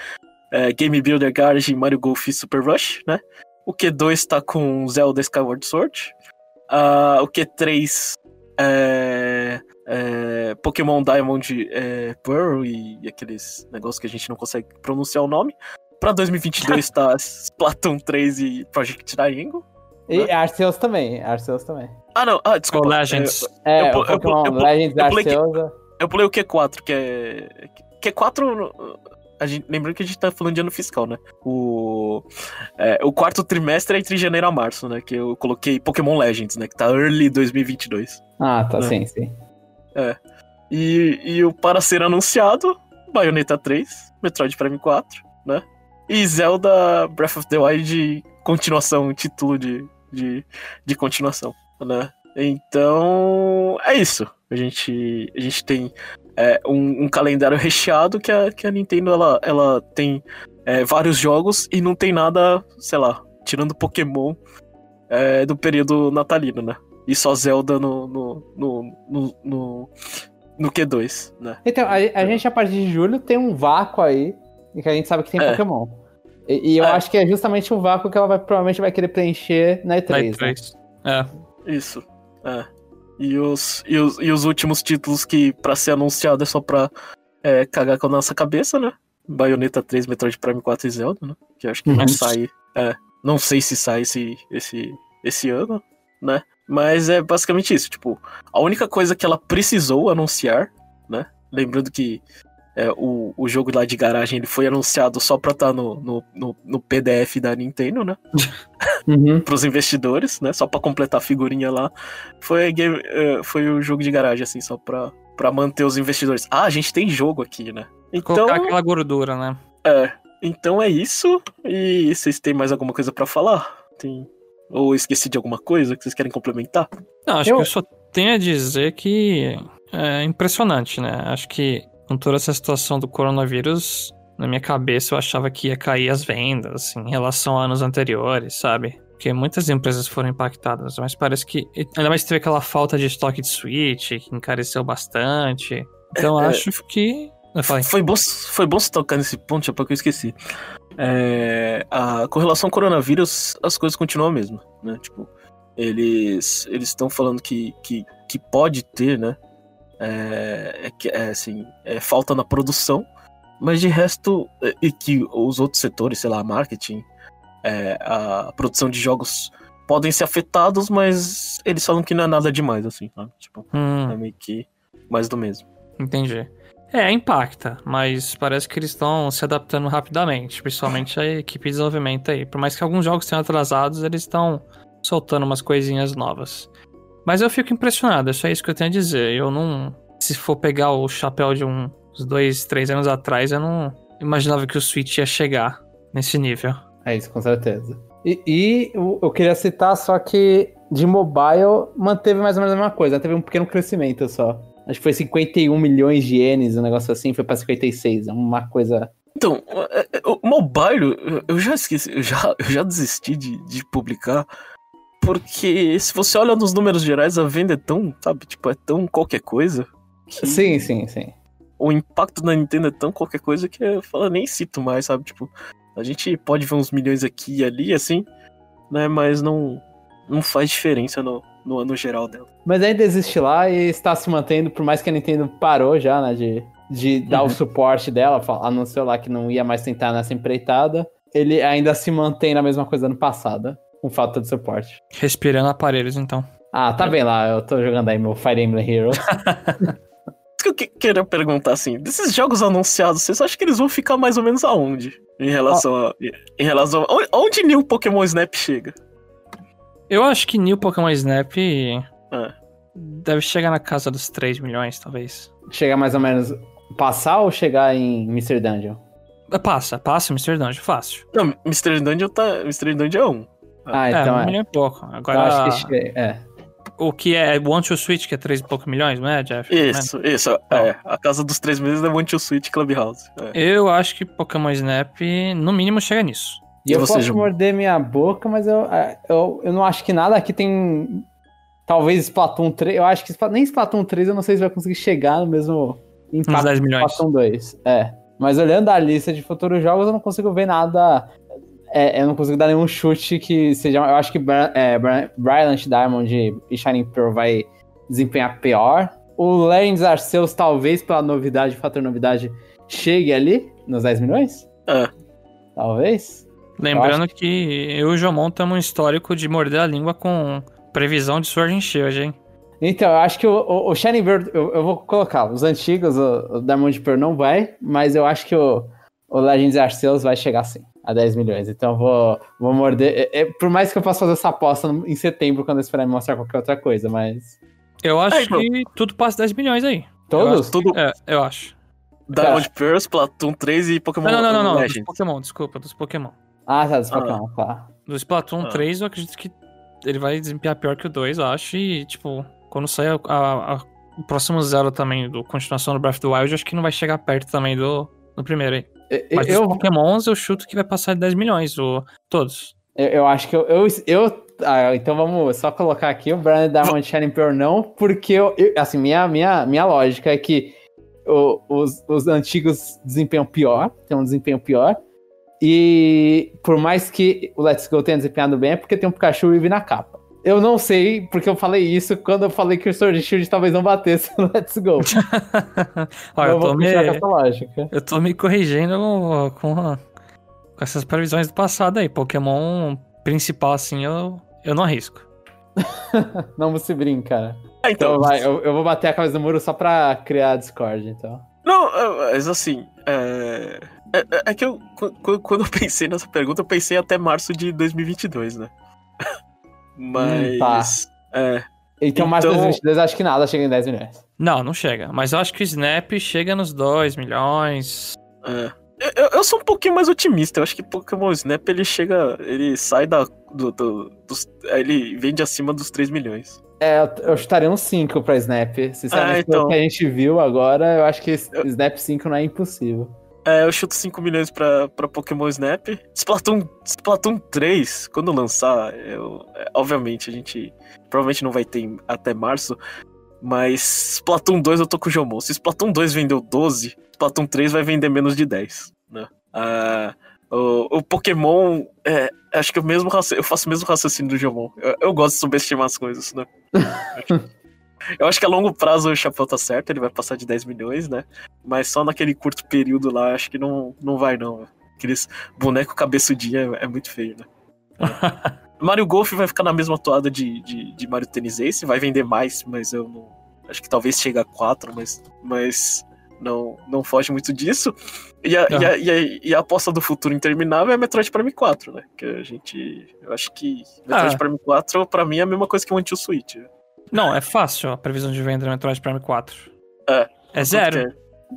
uh, Game Builder Garage, Mario Golf e Super Rush, né? O Q dois tá com Zelda Skyward Sword. Uh, o Q três é, é, Pokémon Diamond é, Pearl e, e aqueles negócios que a gente não consegue pronunciar o nome. Pra dois mil e vinte e dois tá Splatoon três e Project Triangle. E né? Arceus também, Arceus também. Ah, não, ah, desculpa. O Legends. É, eu, eu, eu, Pokémon eu, eu, Legends eu pulei, Arceus. Eu pulei o Q quatro, que é... Q quatro... A gente, lembrando que a gente tá falando de ano fiscal, né? O, é, o quarto trimestre é entre janeiro a março, né? Que eu coloquei Pokémon Legends, né? Que tá early dois mil e vinte e dois. Ah, tá, né? Sim, sim. É. E, e o para ser anunciado, Bayonetta três, Metroid Prime quatro, né? E Zelda Breath of the Wild, continuação, título de, de, de continuação, né? Então, é isso. A gente, a gente tem... É, um, um calendário recheado que a, que a Nintendo ela, ela tem é, vários jogos e não tem nada, sei lá, tirando Pokémon é, do período natalino, né? E só Zelda no, no, no, no, no, no Q dois, né? Então, a, a gente a partir de julho tem um vácuo aí que a gente sabe que tem é. Pokémon. E, e eu é. acho que é justamente um vácuo que ela vai, provavelmente vai querer preencher na E três. Na E três. Né? É. Isso, é. E os, e, os, e os últimos títulos que pra ser anunciado é só pra é, cagar com a nossa cabeça, né? Bayonetta três, Metroid Prime quatro e Zelda, né? Que eu acho que uhum. não sai... É, não sei se sai esse, esse, esse ano, né? Mas é basicamente isso, tipo... A única coisa que ela precisou anunciar, né? Lembrando que é, o, o jogo lá de garagem ele foi anunciado só pra estar tá no, no, no, no P D F da Nintendo, né? Uhum. Pros investidores, né? Só pra completar a figurinha lá. Foi, game, uh, foi o jogo de garagem, assim, só pra, pra manter os investidores. Ah, a gente tem jogo aqui, né? Então, colocar aquela gordura, né? É. Então é isso. E vocês têm mais alguma coisa pra falar? Tem... Ou esqueci de alguma coisa que vocês querem complementar? Não, acho eu... que eu só tenho a dizer que é impressionante, né? Acho que com toda essa situação do coronavírus... Na minha cabeça eu achava que ia cair as vendas, assim, em relação a anos anteriores, sabe? Porque muitas empresas foram impactadas, mas parece que... Ainda mais teve aquela falta de estoque de Switch, que encareceu bastante. Então é, acho que... Foi bom, foi bom se tocar nesse ponto, já porque eu esqueci. É, a, com relação ao coronavírus, as coisas continuam a mesma, né? Tipo, eles estão falando que, que, que pode ter, né? É, é, assim, é falta na produção. Mas de resto, e que os outros setores, sei lá, marketing, é, a produção de jogos podem ser afetados, mas eles falam que não é nada demais, assim, sabe? Tipo, hum. é meio que mais do mesmo. Entendi. É, impacta, mas parece que eles estão se adaptando rapidamente, principalmente a equipe de desenvolvimento aí. Por mais que alguns jogos tenham atrasados, eles estão soltando umas coisinhas novas. Mas eu fico impressionado, é só isso que eu tenho a dizer. Eu não... Se for pegar o chapéu de um... Uns dois, três anos atrás, eu não imaginava que o Switch ia chegar nesse nível. É isso, com certeza. E, e eu queria citar só que de mobile manteve mais ou menos a mesma coisa. Teve um pequeno crescimento só. Acho que foi cinquenta e um milhões de ienes, um negócio assim. Foi pra cinquenta e seis, é uma coisa... Então, o mobile, eu já esqueci, eu já, eu já desisti de, de publicar. Porque se você olha nos números gerais, a venda é tão, sabe, tipo, é tão qualquer coisa. Que... Sim, sim, sim. O impacto da Nintendo é tão qualquer coisa que eu falo, nem cito mais, sabe? Tipo, a gente pode ver uns milhões aqui e ali, assim, né? Mas não, não faz diferença no, no ano geral dela. Mas ainda existe lá e está se mantendo, por mais que a Nintendo parou já, né? De, de dar uhum. o suporte dela, anunciou lá que não ia mais tentar nessa empreitada. Ele ainda se mantém na mesma coisa do ano passado, com falta de suporte. Respirando aparelhos, então. Ah, tá bem lá, eu tô jogando aí meu Fire Emblem Heroes. Que eu que, queria perguntar assim, desses jogos anunciados, vocês acham que eles vão ficar mais ou menos aonde? Em relação ah. a... Em relação a, onde New Pokémon Snap chega? Eu acho que New Pokémon Snap ah. deve chegar na casa dos três milhões, talvez. Chegar mais ou menos... Passar ou chegar em mister Dungeon? Passa, passa mister Dungeon, fácil. Não, mister Dungeon tá... mister Dungeon é um. Ah, é, então um é. Um milhão e pouco. Agora... Então acho que che... é. o que é One to Switch, que é três e poucos milhões, não é, Jeff? Isso, né? Isso. Então, é, a casa dos três meses é One to Switch Clubhouse. É. Eu acho que Pokémon Snap, no mínimo, chega nisso. E eu você posso já... morder minha boca, mas eu, eu, eu não acho que nada aqui tem... Talvez Splatoon três... Eu acho que nem Splatoon três eu não sei se vai conseguir chegar no mesmo... Uns dez milhões. Splatoon dois, é. Mas olhando a lista de futuros jogos, eu não consigo ver nada... É, eu não consigo dar nenhum chute que seja... Eu acho que é, Brilliant Diamond e Shining Pearl vai desempenhar pior. O Legends Arceus, talvez, pela novidade, fator novidade, chegue ali nos dez milhões? É. Talvez. Lembrando eu que... que eu e o Jomon estamos um histórico de morder a língua com previsão de Sword and Shield, hein? Então, eu acho que o, o, o Shining Pearl... Eu, eu vou colocar os antigos, o, o Diamond Pearl não vai, mas eu acho que o, o Legends Arceus vai chegar sim. A dez milhões, então eu vou, vou morder. É, é, por mais que eu possa fazer essa aposta em setembro, quando eu esperar me mostrar qualquer outra coisa, mas... Eu acho é, que tudo passa dez milhões aí. Todos? Eu tudo... É, eu acho. Diamond Pearl, Splatoon três e Pokémon... Não, não, não, não, não dos Pokémon, desculpa, dos Pokémon. Ah, tá, dos ah, Pokémon, tá. Do Splatoon ah. três, eu acredito que ele vai desempenhar pior que o dois, eu acho, e, tipo, quando sair a, a, a, o próximo zero também, do continuação do Breath of the Wild, eu acho que não vai chegar perto também do, do primeiro aí. Mas eu, os Pokémons eu chuto que vai passar de dez milhões, o... todos. Eu, eu acho que eu... eu, eu ah, então vamos só colocar aqui o Brian Diamond Shining Pearl não, porque eu, eu, assim, minha, minha, minha lógica é que o, os, os antigos desempenham pior, tem um desempenho pior, e por mais que o Let's Go tenha desempenhado bem, é porque tem um Pikachu Eevee na capa. Eu não sei, porque eu falei isso quando eu falei que o Sword and Shield talvez não batesse no Let's Go. Olha, eu, eu, tô me... eu tô me corrigindo com, com essas previsões do passado aí. Pokémon principal, assim, eu, eu não arrisco. Não se brinca. Ah, então, então vai, eu, eu vou bater a cabeça no muro só pra criar a Discord, então. Não, mas assim, é, é, é que eu, quando eu pensei nessa pergunta, eu pensei até março de dois mil e vinte e dois, né? Mas... Hum, tá. É. Então, mais então... dois mil e vinte e dois, acho que nada chega em dez milhões. Não, não chega. Mas eu acho que o Snap chega nos dois milhões. É. Eu, eu sou um pouquinho mais otimista. Eu acho que Pokémon Snap, ele chega... Ele sai da... Do, do, dos, ele vende acima dos três milhões. É, eu chutaria um cinco pra Snap. Sinceramente, ah, então... pelo que a gente viu agora, eu acho que eu... Snap cinco não é impossível. É, eu chuto cinco milhões pra, pra Pokémon Snap. Splatoon, Splatoon três, quando lançar, eu, é, obviamente, a gente provavelmente não vai ter até março, mas Splatoon dois eu tô com o Jomon. Se Splatoon dois vendeu doze, Splatoon três vai vender menos de dez, né? Ah, o, o Pokémon, é, acho que eu, mesmo, eu faço o mesmo raciocínio do Jomon. Eu, eu gosto de subestimar as coisas, né? Eu acho que a longo prazo o Chapéu tá certo, ele vai passar de dez milhões, né? Mas só naquele curto período lá, acho que não, não vai não. Aqueles boneco cabeçudinho é, é muito feio, né? Mario Golf vai ficar na mesma toada de, de, de Mario Tennis Ace, vai vender mais, mas eu não... Acho que talvez chegue a quatro, mas, mas não, não foge muito disso. E a, e, a, e, a, e a aposta do futuro interminável é Metroid Prime quatro, né? Que a gente... Eu acho que Metroid ah. Prime quatro, pra mim, é a mesma coisa que o Until Switch, né? Não, é fácil a previsão de venda do Metroid Prime quatro. É. É zero. Que...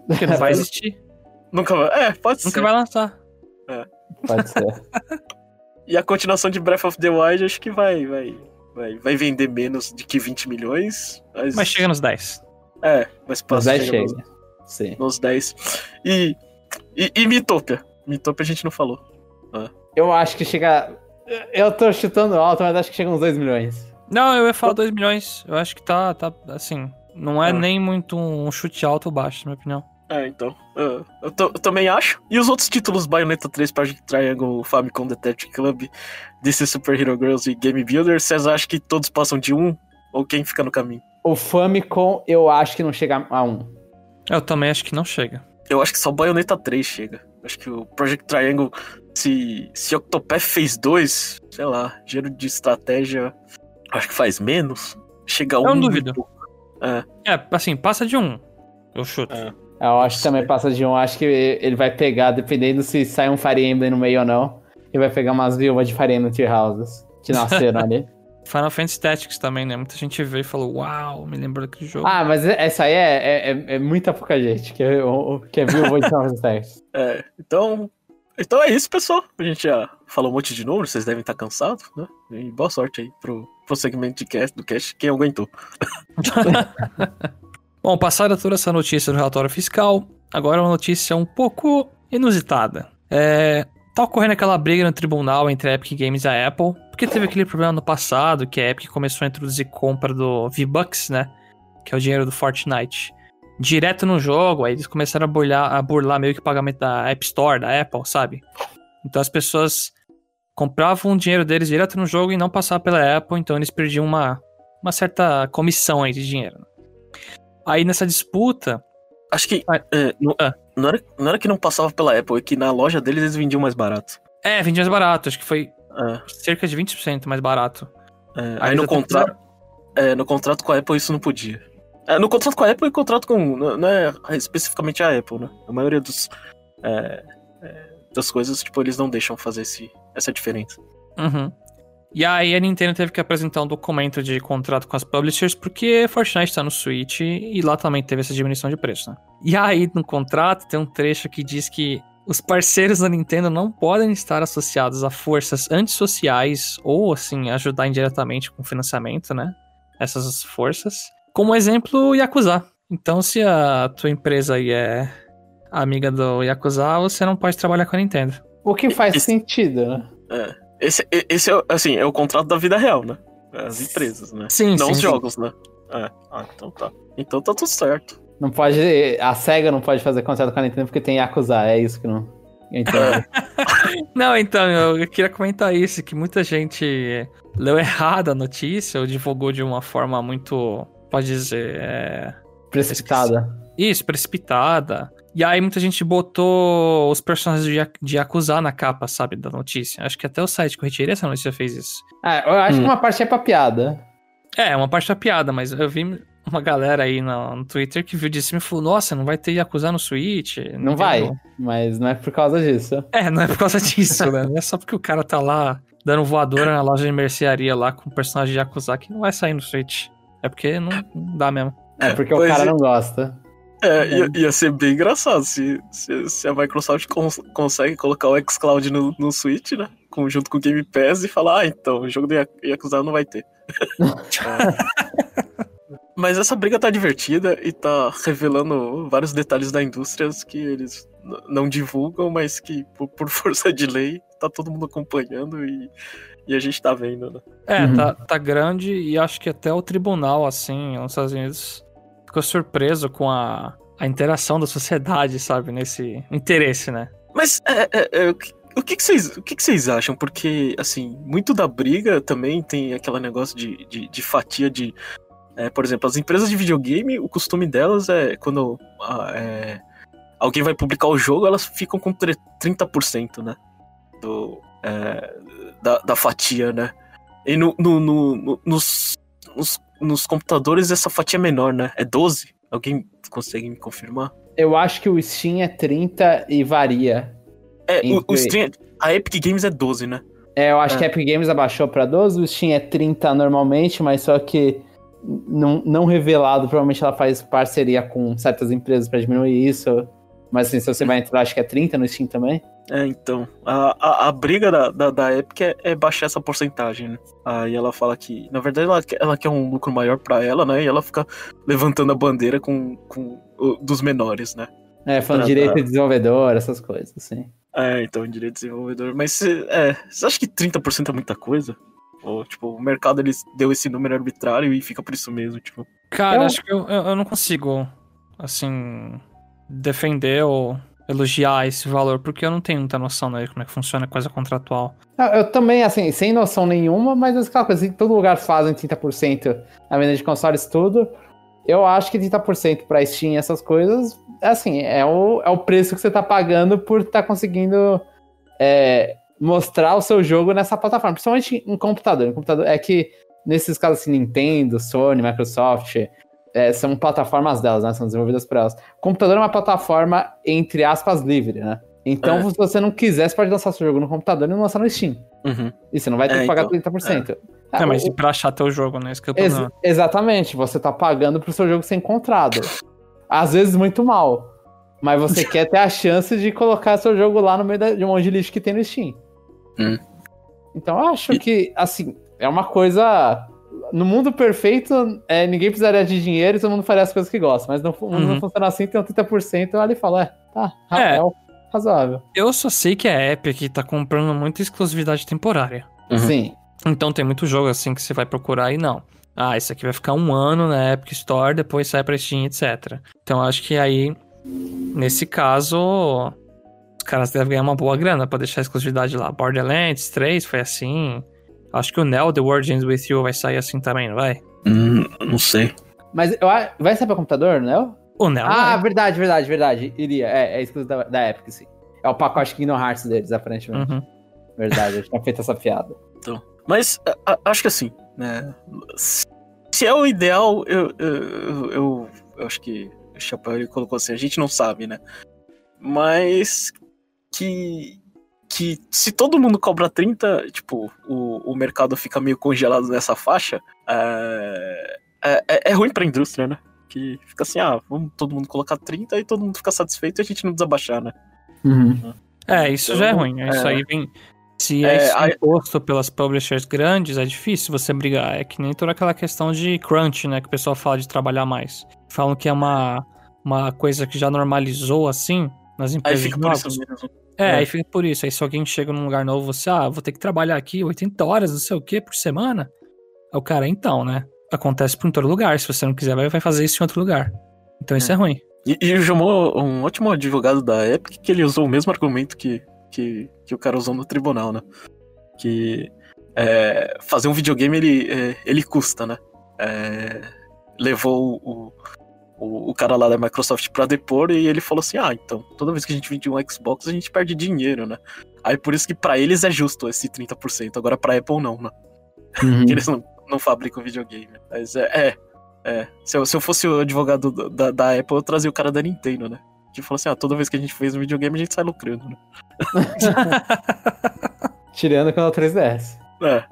Porque não vai existir. Nunca vai. É, pode ser. Nunca vai lançar. É. Pode ser. E a continuação de Breath of the Wild, acho que vai, vai, vai, vai vender menos de que vinte milhões. Mas, mas chega nos dez. É, mas passa. Nos dez chega. chega. Nos... Sim. Nos dez. E, e, e Miitopia. Miitopia a gente não falou. Ah. Eu acho que chega... Eu tô chutando alto, mas acho que chega uns dois milhões. Não, eu ia falar dois milhões. Eu acho que tá, tá assim, não é ah. nem muito um chute alto ou baixo, na minha opinião. É, então. Eu, eu, to, eu também acho. E os outros títulos, Bayonetta três, Project Triangle, Famicom Detective Club, D C Super Hero Girls e Game Builder, vocês acham que todos passam de um? Ou quem fica no caminho? O Famicom, eu acho que não chega a um. Eu também acho que não chega. Eu acho que só Bayonetta três chega. Acho que o Project Triangle, se, se Octopath fez dois, sei lá, gênero de estratégia... Acho que faz menos. Chega a um. Eu não duvido. É. é, assim, passa de um. Eu chuto. É. Eu acho que também passa de um. Acho que ele vai pegar, dependendo se sai um Fire Emblem no meio ou não, ele vai pegar umas viúvas de Fire Emblem Three Houses que nasceram ali. Final Fantasy Tactics também, né? Muita gente veio e falou, uau, me lembrou daquele jogo. Ah, mas essa aí é, é, é muita pouca gente que é, que é viúva de Final Fantasy Tactics. É, então... Então é isso, pessoal. A gente já falou um monte de números, vocês devem estar cansados, né? E boa sorte aí pro... pro segmento de cast, do cast, quem aguentou. Bom, passada toda essa notícia do relatório fiscal, agora uma notícia um pouco inusitada. É... Tá ocorrendo aquela briga no tribunal entre a Epic Games e a Apple, porque teve aquele problema no passado, que a Epic começou a introduzir compra do V-Bucks, né? Que é o dinheiro do Fortnite. Direto no jogo, aí eles começaram a burlar, a burlar meio que o pagamento da App Store, da Apple, sabe? Então as pessoas compravam o dinheiro deles direto no jogo e não passavam pela Apple, então eles perdiam uma, uma certa comissão aí de dinheiro. Aí nessa disputa... Acho que... Ah, é, no... ah, Não era, não era que não passava pela Apple, é que na loja deles eles vendiam mais barato. É, vendiam mais barato, acho que foi é. cerca de vinte por cento mais barato. É, aí, aí no, contra... tava... é, no contrato com a Apple isso não podia. É, no contrato com a Apple e contrato com... Não é especificamente a Apple, né? A maioria dos, é, é, das coisas, tipo, eles não deixam fazer esse, essa diferença. Uhum. E aí a Nintendo teve que apresentar um documento de contrato com as publishers, porque Fortnite tá no Switch e lá também teve essa diminuição de preço, né? E aí, no contrato, tem um trecho que diz que os parceiros da Nintendo não podem estar associados a forças antissociais ou, assim, ajudar indiretamente com financiamento, né? Essas forças. Como exemplo, Yakuza. Então, se a tua empresa aí é amiga do Yakuza, você não pode trabalhar com a Nintendo. O que faz esse... sentido, né? É. Esse, esse é, assim, é o contrato da vida real, né? As empresas, né? Sim, não sim, os jogos, sim. né? É. Ah, então tá. Então tá tudo certo. Não pode... A SEGA não pode fazer contrato com a Nintendo porque tem Yakuza, é isso que não... Então... não, então, eu queria comentar isso, que muita gente leu errado a notícia ou divulgou de uma forma muito, pode dizer... É... Precipitada. Isso, precipitada. E aí muita gente botou os personagens de Yakuza na capa, sabe, da notícia. Acho que até o site que eu retirei essa notícia fez isso. Ah, eu acho hum. que uma parte é pra piada. É, uma parte é pra piada, mas eu vi... Uma galera aí no, no Twitter que viu disso e me falou, nossa, não vai ter Yakuza no Switch? Não, não vai, mas não é por causa disso. É, não é por causa disso, né? Não é só porque o cara tá lá dando voadora na loja de mercearia lá com o personagem de Yakuza que não vai sair no Switch. É porque não, não dá mesmo. É porque pois o cara é... não gosta. É, é. Ia, ia ser bem engraçado se, se, se a Microsoft cons- consegue colocar o xCloud no, no Switch, né? Com, junto com o Game Pass e falar, ah, então, o jogo do Yakuza não vai ter. é. Mas essa briga tá divertida e tá revelando vários detalhes da indústria que eles n- não divulgam, mas que, por, por força de lei, tá todo mundo acompanhando e, e a gente tá vendo, né? É, uhum. tá, tá grande e acho que até o tribunal, assim, nos Estados Unidos, ficou surpreso com a, a interação da sociedade, sabe? Nesse interesse, né? Mas é, é, é, o, que, o, que que vocês, o que que vocês acham? Porque, assim, muito da briga também tem aquele negócio de, de, de fatia de... É, por exemplo, as empresas de videogame, o costume delas é quando a, é, alguém vai publicar o jogo, elas ficam com trinta por cento, né? Do, é, da, da fatia, né? E no, no, no, no, nos, nos, nos computadores essa fatia é menor, né? É doze? Alguém consegue me confirmar? Eu acho que o Steam é trinta e varia. É, entre... o, o Steam, a Epic Games é doze, né? É, eu acho é. que a Epic Games abaixou pra doze, o Steam é trinta normalmente, mas só que... Não, não revelado, provavelmente ela faz parceria com certas empresas pra diminuir isso, mas assim, se você vai entrar, acho que é trinta no Steam também. É, então, a, a, a briga da, da, da Epic é, é baixar essa porcentagem, né? Aí ela fala que, na verdade, ela, ela quer um lucro maior pra ela, né? E ela fica levantando a bandeira com, com o, dos menores, né? É, falando pra, direito de desenvolvedor, essas coisas, assim. É, então, direito de desenvolvedor, mas cê, é, você acha que trinta por cento é muita coisa? Ou, tipo, o mercado ele deu esse número arbitrário e fica por isso mesmo, tipo... Cara, eu... acho que eu, eu não consigo, assim, defender ou elogiar esse valor, porque eu não tenho muita noção daí como é que funciona a coisa contratual. Eu, eu também, assim, sem noção nenhuma, mas aquela claro, coisa que todo lugar fazem trinta por cento na venda de consoles, tudo. Eu acho que trinta por cento pra Steam e essas coisas, assim, é o, é o preço que você tá pagando por tá conseguindo... É... mostrar o seu jogo nessa plataforma, principalmente em computador. Em computador é que, nesses casos assim, Nintendo, Sony, Microsoft, é, são plataformas delas, né? São desenvolvidas por elas. Computador é uma plataforma, entre aspas, livre, né? Então, é. se você não quiser, você pode lançar seu jogo no computador e não lançar no Steam. Uhum. E você não vai ter é, que pagar então, trinta por cento. É. Ah, é, mas o... e pra achar teu jogo, né? Isso que eu tô Ex- exatamente, você tá pagando pro seu jogo ser encontrado. Às vezes, muito mal. Mas você quer ter a chance de colocar seu jogo lá no meio de um monte de lixo que tem no Steam. Hum. Então eu acho que, assim, é uma coisa no mundo perfeito, é, ninguém precisaria de dinheiro e todo mundo faria as coisas que gosta. Mas não, uhum. não funciona assim, tem um trinta por cento ali e fala, é, tá, é, razoável. Eu só sei que a Epic tá comprando muita exclusividade temporária. Uhum. Sim. Então tem muito jogo assim que você vai procurar e não. Ah, isso aqui vai ficar um ano na Epic Store, depois sai pra Steam, etcétera. Então acho que aí, nesse caso, os caras devem ganhar uma boa grana pra deixar a exclusividade lá. Borderlands três foi assim. Acho que o Neo, The World Ends With You vai sair assim também, não vai? Hum, não sei. Mas eu, vai sair pra computador, Neo? O Neo? Ah, é. verdade, verdade, verdade. Iria, é, é exclusivo da, da Epic, sim. É o pacote Kingdom Hearts deles, aparentemente. Uhum. Verdade, eu tinha feito essa piada. Então, mas a, a, acho que assim, né? Se é o ideal, eu, eu, eu, eu, eu acho que o Chapéu ele colocou assim, a gente não sabe, né? Mas que... que se todo mundo cobra trinta, tipo, o, o mercado fica meio congelado nessa faixa, é, é, é ruim pra indústria, né? Que fica assim, ah, vamos todo mundo colocar trinta e todo mundo fica satisfeito e a gente não desabaixar, né? Uhum. É, isso então, já é ruim. É, isso aí vem... Se é, é imposto a... pelas publishers grandes, é difícil você brigar. É que nem toda aquela questão de crunch, né? Que o pessoal fala de trabalhar mais. Falam que é uma, uma coisa que já normalizou, assim, nas empresas aí fica novas. Por isso mesmo. É, é, aí fica por isso. Aí se alguém chega num lugar novo, você, ah, vou ter que trabalhar aqui oitenta horas, não sei o que, por semana. Aí o cara, então, né? Acontece por em todo lugar. Se você não quiser, vai fazer isso em outro lugar. Então isso é, é ruim. E, e o Jomon, um ótimo advogado da Epic, que ele usou o mesmo argumento que, que, que o cara usou no tribunal, né? Que é, fazer um videogame, ele, é, ele custa, né? É, levou o... O, o cara lá da Microsoft pra depor e ele falou assim, ah, então, toda vez que a gente vende um Xbox a gente perde dinheiro, né? Aí por isso que pra eles é justo esse trinta por cento, agora pra Apple não, né? Uhum. Eles não, não fabricam videogame. Mas é, é, é. Se, eu, se eu fosse o advogado da, da Apple, eu trazia o cara da Nintendo, né? Que falou assim, ah, toda vez que a gente fez um videogame a gente sai lucrando, né? Tirando com a três D S. É.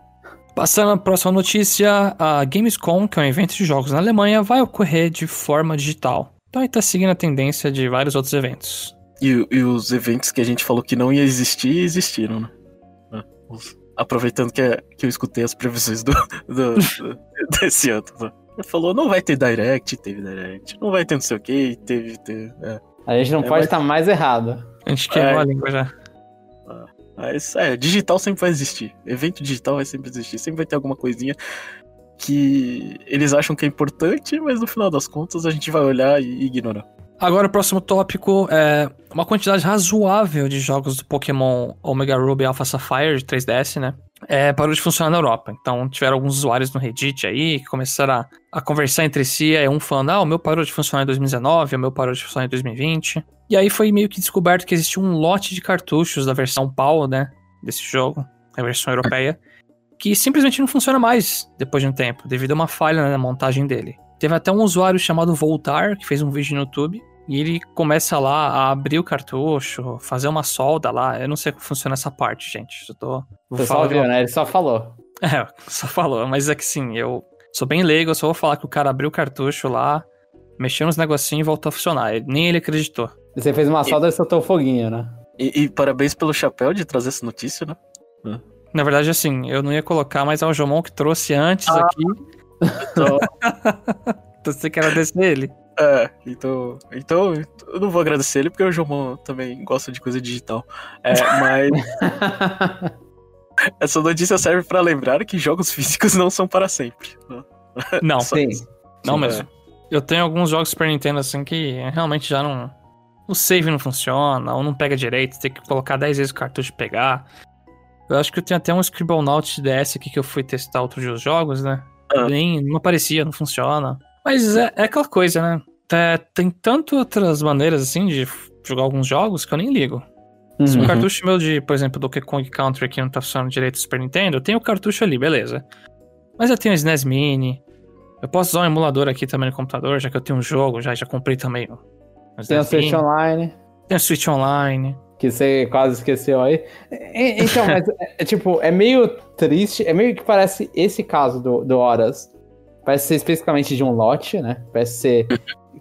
Passando à próxima notícia, a Gamescom, que é um evento de jogos na Alemanha, vai ocorrer de forma digital. Então aí tá seguindo a tendência de vários outros eventos. E, e os eventos que a gente falou que não ia existir, existiram, né? Aproveitando que, é, que eu escutei as previsões do, do, do, desse ano. Né? Ele falou, não vai ter Direct, teve Direct. Não vai ter não sei o que, teve... teve é. A gente não é, pode estar tá mais errado. A gente queimou é, a língua já. Mas, é, digital sempre vai existir. Evento digital vai sempre existir. Sempre vai ter alguma coisinha que eles acham que é importante, mas no final das contas a gente vai olhar e ignorar. Agora o próximo tópico é uma quantidade razoável de jogos do Pokémon Omega Ruby Alpha Sapphire de três D S, né? É, parou de funcionar na Europa. Então tiveram alguns usuários no Reddit aí que começaram a, a conversar entre si. É um falando, ah, o meu parou de funcionar em dois mil e dezenove, o meu parou de funcionar em dois mil e vinte. E aí foi meio que descoberto que existia um lote de cartuchos da versão P A L, né? Desse jogo, a versão europeia, que simplesmente não funciona mais depois de um tempo, devido a uma falha, né, na montagem dele. Teve até um usuário chamado Voltar, que fez um vídeo no YouTube, e ele começa lá a abrir o cartucho, fazer uma solda lá. Eu não sei como funciona essa parte, gente. Eu tô... Vou falar viu, uma... né? Ele só falou. É, só falou. Mas é que sim, eu sou bem leigo, eu só vou falar que o cara abriu o cartucho lá, mexeu nos negocinhos e voltou a funcionar. Ele, nem ele acreditou. Você fez uma solda e, e soltou o foguinho, né? E, e parabéns pelo Chapéu de trazer essa notícia, né? Hum. Na verdade, assim, eu não ia colocar, mas é o Jomon que trouxe antes ah, aqui. Então... então você quer agradecer ele? É, então, então eu não vou agradecer ele, porque o Jomon também gosta de coisa digital. É, mas... essa notícia serve pra lembrar que jogos físicos não são para sempre. Não, sim. Não mesmo. É. Eu tenho alguns jogos Super Nintendo, assim, que realmente já não... O save não funciona, ou não pega direito, tem que colocar dez vezes o cartucho pra pegar. Eu acho que eu tenho até um Scribblenauts D S aqui que eu fui testar outro dia os jogos, né? Ah. Nem, não aparecia, não funciona. Mas é, é aquela coisa, né? É, tem tanto outras maneiras, assim, de jogar alguns jogos que eu nem ligo. Uhum. Se um cartucho meu de, por exemplo, Donkey Kong Country aqui não tá funcionando direito do Super Nintendo, eu tenho o cartucho ali, beleza. Mas eu tenho o S N E S Mini, eu posso usar um emulador aqui também no computador, já que eu tenho um jogo, já, já comprei também, ó. Mas tem o Switch tem. Online. Tem o Switch Online. Que você quase esqueceu aí. Então, mas, é, tipo, é meio triste. É meio que parece esse caso do, do Horas. Parece ser especificamente de um lote, né? Parece ser...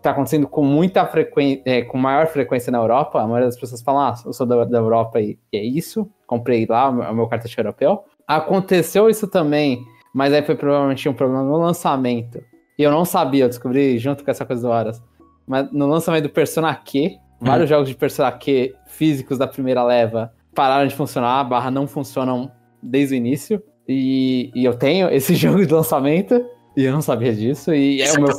Tá acontecendo com muita frequência... É, com maior frequência na Europa. A maioria das pessoas fala, ah, eu sou da, da Europa e, e é isso. Comprei lá o meu, o meu cartucho europeu. Aconteceu isso também Mas aí foi provavelmente um problema no lançamento. E eu não sabia, eu descobri junto com essa coisa do Horas. Mas no lançamento do Persona Q, vários uhum. jogos de Persona Q físicos da primeira leva pararam de funcionar, a barra não funcionam desde o início. E, e eu tenho esse jogo de lançamento, e eu não sabia disso. E é o meu...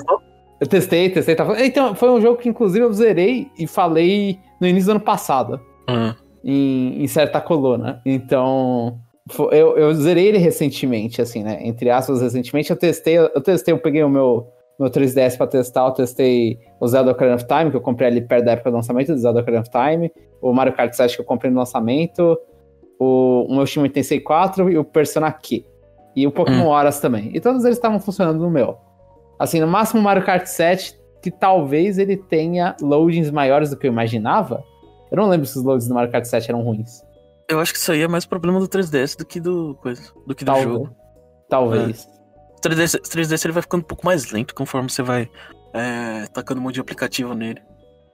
Eu testei, testei, tava falando. Então, foi um jogo que inclusive eu zerei e falei no início do ano passado, uhum. em, em certa coluna. Então... Eu, eu zerei ele recentemente, assim, né? Entre aspas, recentemente. Eu testei, eu testei, eu peguei o meu, meu três D S pra testar, eu testei o Zelda Ocarina of Time, que eu comprei ali perto da época do lançamento do Zelda Ocarina of Time, o Mario Kart sete que eu comprei no lançamento, o, o meu Shin Megami Tensei quatro e o Persona Q. E o Pokémon hum. Horas também. E todos eles estavam funcionando no meu. Assim, no máximo o Mario Kart sete, que talvez ele tenha loadings maiores do que eu imaginava. Eu não lembro se os loadings do Mario Kart sete eram ruins. Eu acho que isso aí é mais problema do três D S do que do coisa, do que do Talvez. jogo. Talvez. É. O três D S, três D S ele vai ficando um pouco mais lento conforme você vai é, tacando um monte de aplicativo nele.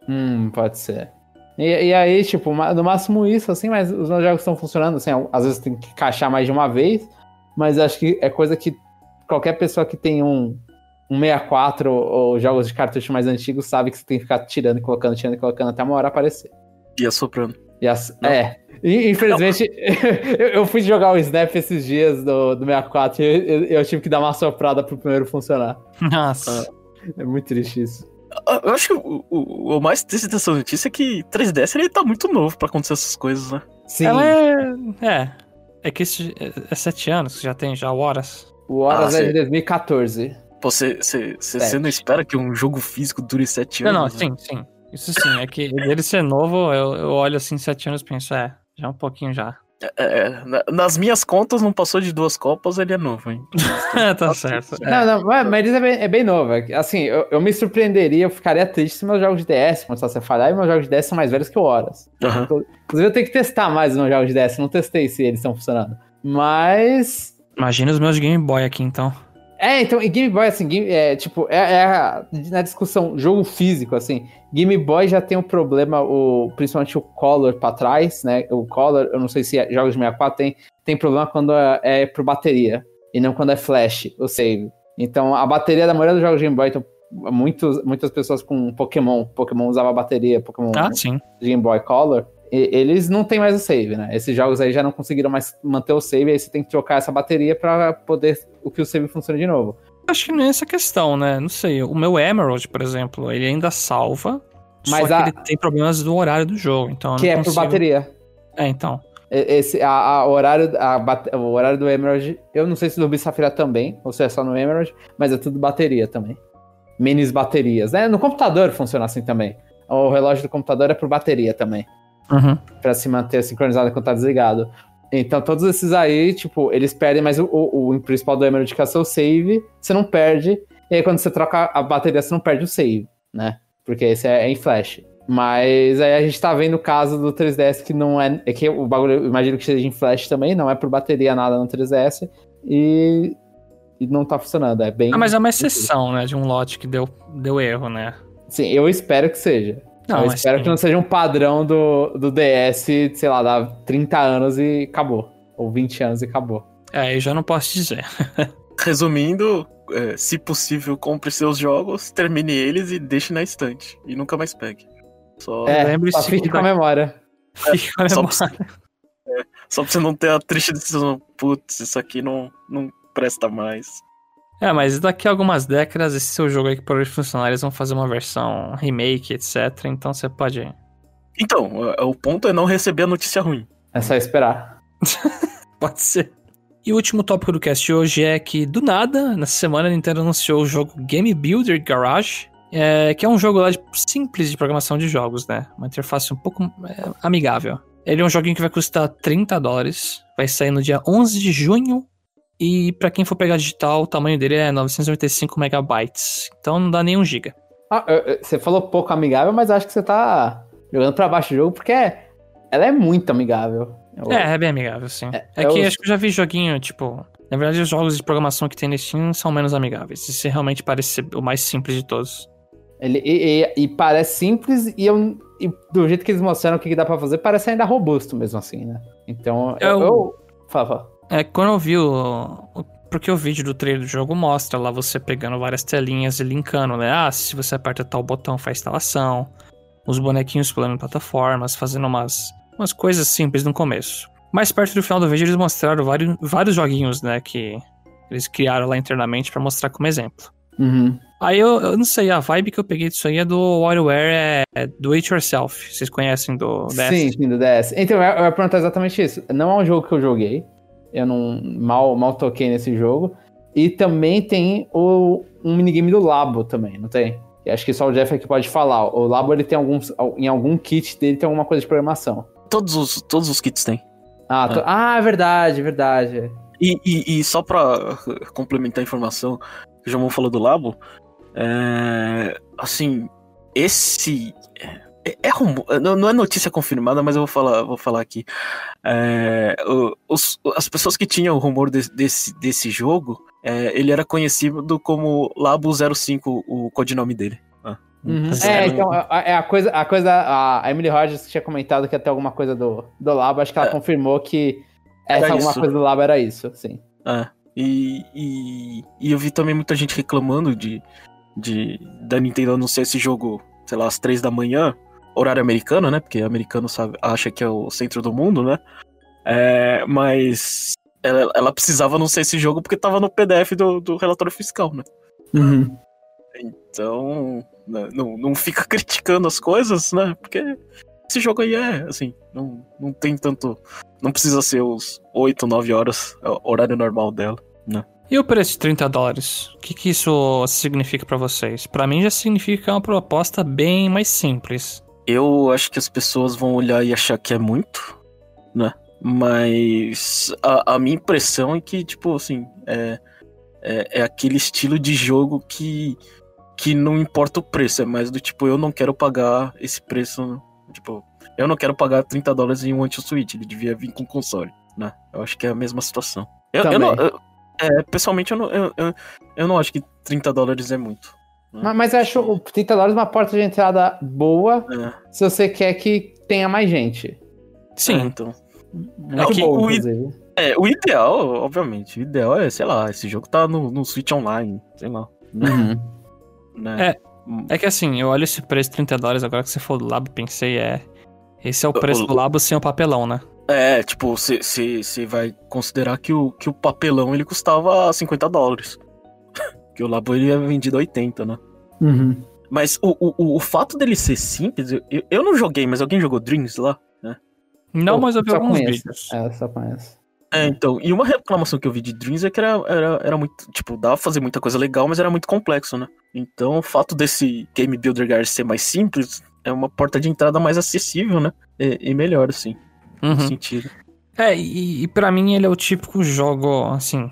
Hum, pode ser. E, e aí, tipo, no máximo isso, assim, mas os meus jogos estão funcionando, assim, às vezes tem que caixar mais de uma vez, mas acho que é coisa que qualquer pessoa que tem um, um sessenta e quatro ou, ou jogos de cartucho mais antigos sabe que você tem que ficar tirando e colocando, tirando e colocando até uma hora aparecer. E assoprando. E ass... É. E, infelizmente, eu, eu fui jogar o Snap esses dias do, do sessenta e quatro e eu, eu tive que dar uma soprada pro primeiro funcionar. Nossa. É, é muito triste isso. Eu acho que o, o, o mais triste dessa notícia é que três D S ele tá muito novo pra acontecer essas coisas, né? Sim. Ela é... É, é que esse, é sete anos que já tem já o Horas. O Horas ah, é de dois mil e catorze. Pô, você não espera que um jogo físico dure sete anos? Não, não, sim, né? sim. Isso sim, é que ele ser novo, eu, eu olho assim sete anos e penso, é, já um pouquinho já. É, nas minhas contas, não passou de duas copas, ele é novo, hein? Tá certo. É. Não, não, mas ele é bem, é bem novo. Assim, eu, eu me surpreenderia, eu ficaria triste se meus jogos de D S começassem a falhar, e meus jogos de D S são mais velhos que o Horas. Uhum. Inclusive, eu tenho que testar mais os meus jogos de D S, não testei se eles estão funcionando. Mas... Imagina os meus de Game Boy aqui, então. É, então, e Game Boy, assim, game, é, tipo, é, é a, na discussão jogo físico, assim, Game Boy já tem um problema, o, principalmente o Color pra trás, né, o Color, eu não sei se é, jogos de sessenta e quatro tem, tem problema quando é, é pro bateria, e não quando é flash, o save. Então, a bateria da maioria dos jogos de Game Boy, então, muitos, muitas pessoas com Pokémon, Pokémon usava bateria, Pokémon ah, sim. Game Boy Color, e, eles não tem mais o save, né, esses jogos aí já não conseguiram mais manter o save, aí você tem que trocar essa bateria pra poder... o que o save funciona de novo. Acho que não é essa questão, né? Não sei. O meu Emerald, por exemplo, ele ainda salva, mas só a... que ele tem problemas do horário do jogo, então... Que é consigo... por bateria. É, então. Esse, a, a horário, a, o horário do Emerald, eu não sei se do Rubi Safira também, ou se é só no Emerald, mas é tudo bateria também. Menos baterias, né? No computador funciona assim também. O relógio do computador é por bateria também. Uhum. Pra se manter sincronizado quando tá desligado. Então, todos esses aí, tipo, eles perdem, mas o, o, o principal do Emerald, que é o seu save, você não perde. E aí, quando você troca a bateria, você não perde o save, né? Porque esse é, é em flash. Mas aí a gente tá vendo o caso do três D S, que não é... É que o bagulho, eu imagino que seja em flash também, não é por bateria nada no três D S. E, e não tá funcionando, é bem... Ah, mas é uma exceção, né? De um lote que deu, deu erro, né? Sim, eu espero que seja. Não, eu espero assim... que não seja um padrão do, do D S, sei lá, dá trinta anos e acabou. Ou vinte anos e acabou. É, eu já não posso dizer. Resumindo, é, se possível, compre seus jogos, termine eles e deixe na estante. E nunca mais pegue. Só, é, lembre só fique com a memória. É, fique com a memória. Só pra, é, só pra você não ter a triste decisão. Putz, isso aqui não, não presta mais. É, mas daqui a algumas décadas, esse seu jogo aí que para os funcionários vão fazer uma versão remake, etcétera. Então você pode... Então, o ponto é não receber a notícia ruim. É só esperar. Pode ser. E o último tópico do cast hoje é que, do nada, nessa semana a Nintendo anunciou o jogo Game Builder Garage, é, que é um jogo lá de, simples de programação de jogos, né? Uma interface um pouco é, amigável. Ele é um joguinho que vai custar trinta dólares, vai sair no dia onze de junho. E pra quem for pegar digital, o tamanho dele é novecentos e noventa e cinco megabytes. Então não dá nem um giga. Ah, você falou pouco amigável, mas acho que você tá jogando pra baixo do jogo, porque ela é muito amigável. Eu... É, é bem amigável, sim. É, é que eu... acho que eu já vi joguinho, tipo... Na verdade, os jogos de programação que tem nesse Steam são menos amigáveis. Esse realmente parece ser o mais simples de todos. Ele, e, e, e parece simples, e, eu, e do jeito que eles mostraram o que dá pra fazer, parece ainda robusto mesmo assim, né? Então, eu... eu... Fala, fala. É, quando eu vi o, o, Porque o vídeo do trailer do jogo mostra lá você pegando várias telinhas e linkando, né? Ah, se você aperta tal botão faz instalação. Os bonequinhos pulando plataformas, fazendo umas, umas coisas simples no começo. Mais perto do final do vídeo eles mostraram vários, vários joguinhos, né? Que eles criaram lá internamente pra mostrar como exemplo. Uhum. Aí eu, eu não sei, a vibe que eu peguei disso aí é do WarioWare, é, é do It Yourself. Vocês conhecem do D S? Sim, sim, do D S. Então, eu ia perguntar exatamente isso. Não é um jogo que eu joguei. Eu não mal, mal toquei nesse jogo. E também tem o, um minigame do Labo também, não tem? Eu acho que só o Jeff aqui pode falar. O Labo, ele tem alguns... Em algum kit dele tem alguma coisa de programação. Todos os, todos os kits tem. Ah, é to... ah, verdade, verdade. E, e, e só pra complementar a informação que o Jomon falou do Labo, é... assim, esse... É, é rumo... Não é notícia confirmada, mas eu vou falar, vou falar aqui. É, os, as pessoas que tinham o rumor de, desse, desse jogo, é, ele era conhecido como Labo zero cinco, o codinome dele. Ah, uhum. É, então, é a coisa, a coisa, a Emily Rogers tinha comentado que até alguma coisa do, do Labo, acho que ela é, confirmou que essa alguma coisa do Labo era isso, sim. É, e, e, e eu vi também muita gente reclamando de, de, da Nintendo anunciar esse jogo, sei lá, às três da manhã, horário americano, né? Porque americano sabe, acha que é o centro do mundo, né? É, mas ela, ela precisava anunciar esse jogo porque tava no P D F do, do relatório fiscal, né? Uhum. Então, não, não fica criticando as coisas, né? Porque esse jogo aí é, assim, não, não tem tanto... Não precisa ser os oito, nove horas, horário normal dela, né? E o preço de trinta dólares? O que, que isso significa pra vocês? Pra mim já significa que é uma proposta bem mais simples. Eu acho que as pessoas vão olhar e achar que é muito, né? Mas a, a minha impressão é que, tipo, assim, é, é, é aquele estilo de jogo que, que não importa o preço. É mais do tipo, eu não quero pagar esse preço, tipo, eu não quero pagar trinta dólares em um anti-switch. Ele devia vir com console, né? Eu acho que é a mesma situação. Eu, eu não, eu, é, pessoalmente, eu não, eu, eu, eu não acho que trinta dólares é muito. Mas, mas eu acho o trinta dólares uma porta de entrada boa, é, se você quer que tenha mais gente. Sim, é, então. É que bom, o, i- é, o ideal, obviamente, o ideal é, sei lá, esse jogo tá no, no Switch Online, sei lá. Uhum. Né? É, é que assim, eu olho esse preço de trinta dólares agora que você falou do Labo, pensei, é... Esse é o preço o, do Labo sem o papelão, né? É, tipo, você vai considerar que o, que o papelão ele custava cinquenta dólares. Que o Labo ele é vendido a oitenta, né? Uhum. Mas o, o, o fato dele ser simples, eu, eu não joguei, mas alguém jogou Dreams lá, né? Não, oh, mas eu vi alguns conheço. Vídeos. É, eu só conheço. É, então, e uma reclamação que eu vi de Dreams é que era, era, era muito, tipo, dava pra fazer muita coisa legal, mas era muito complexo, né? Então, o fato desse Game Builder Garage ser mais simples é uma porta de entrada mais acessível, né? E, e melhor, assim, uhum, no sentido. É, e, e pra mim ele é o típico jogo, assim...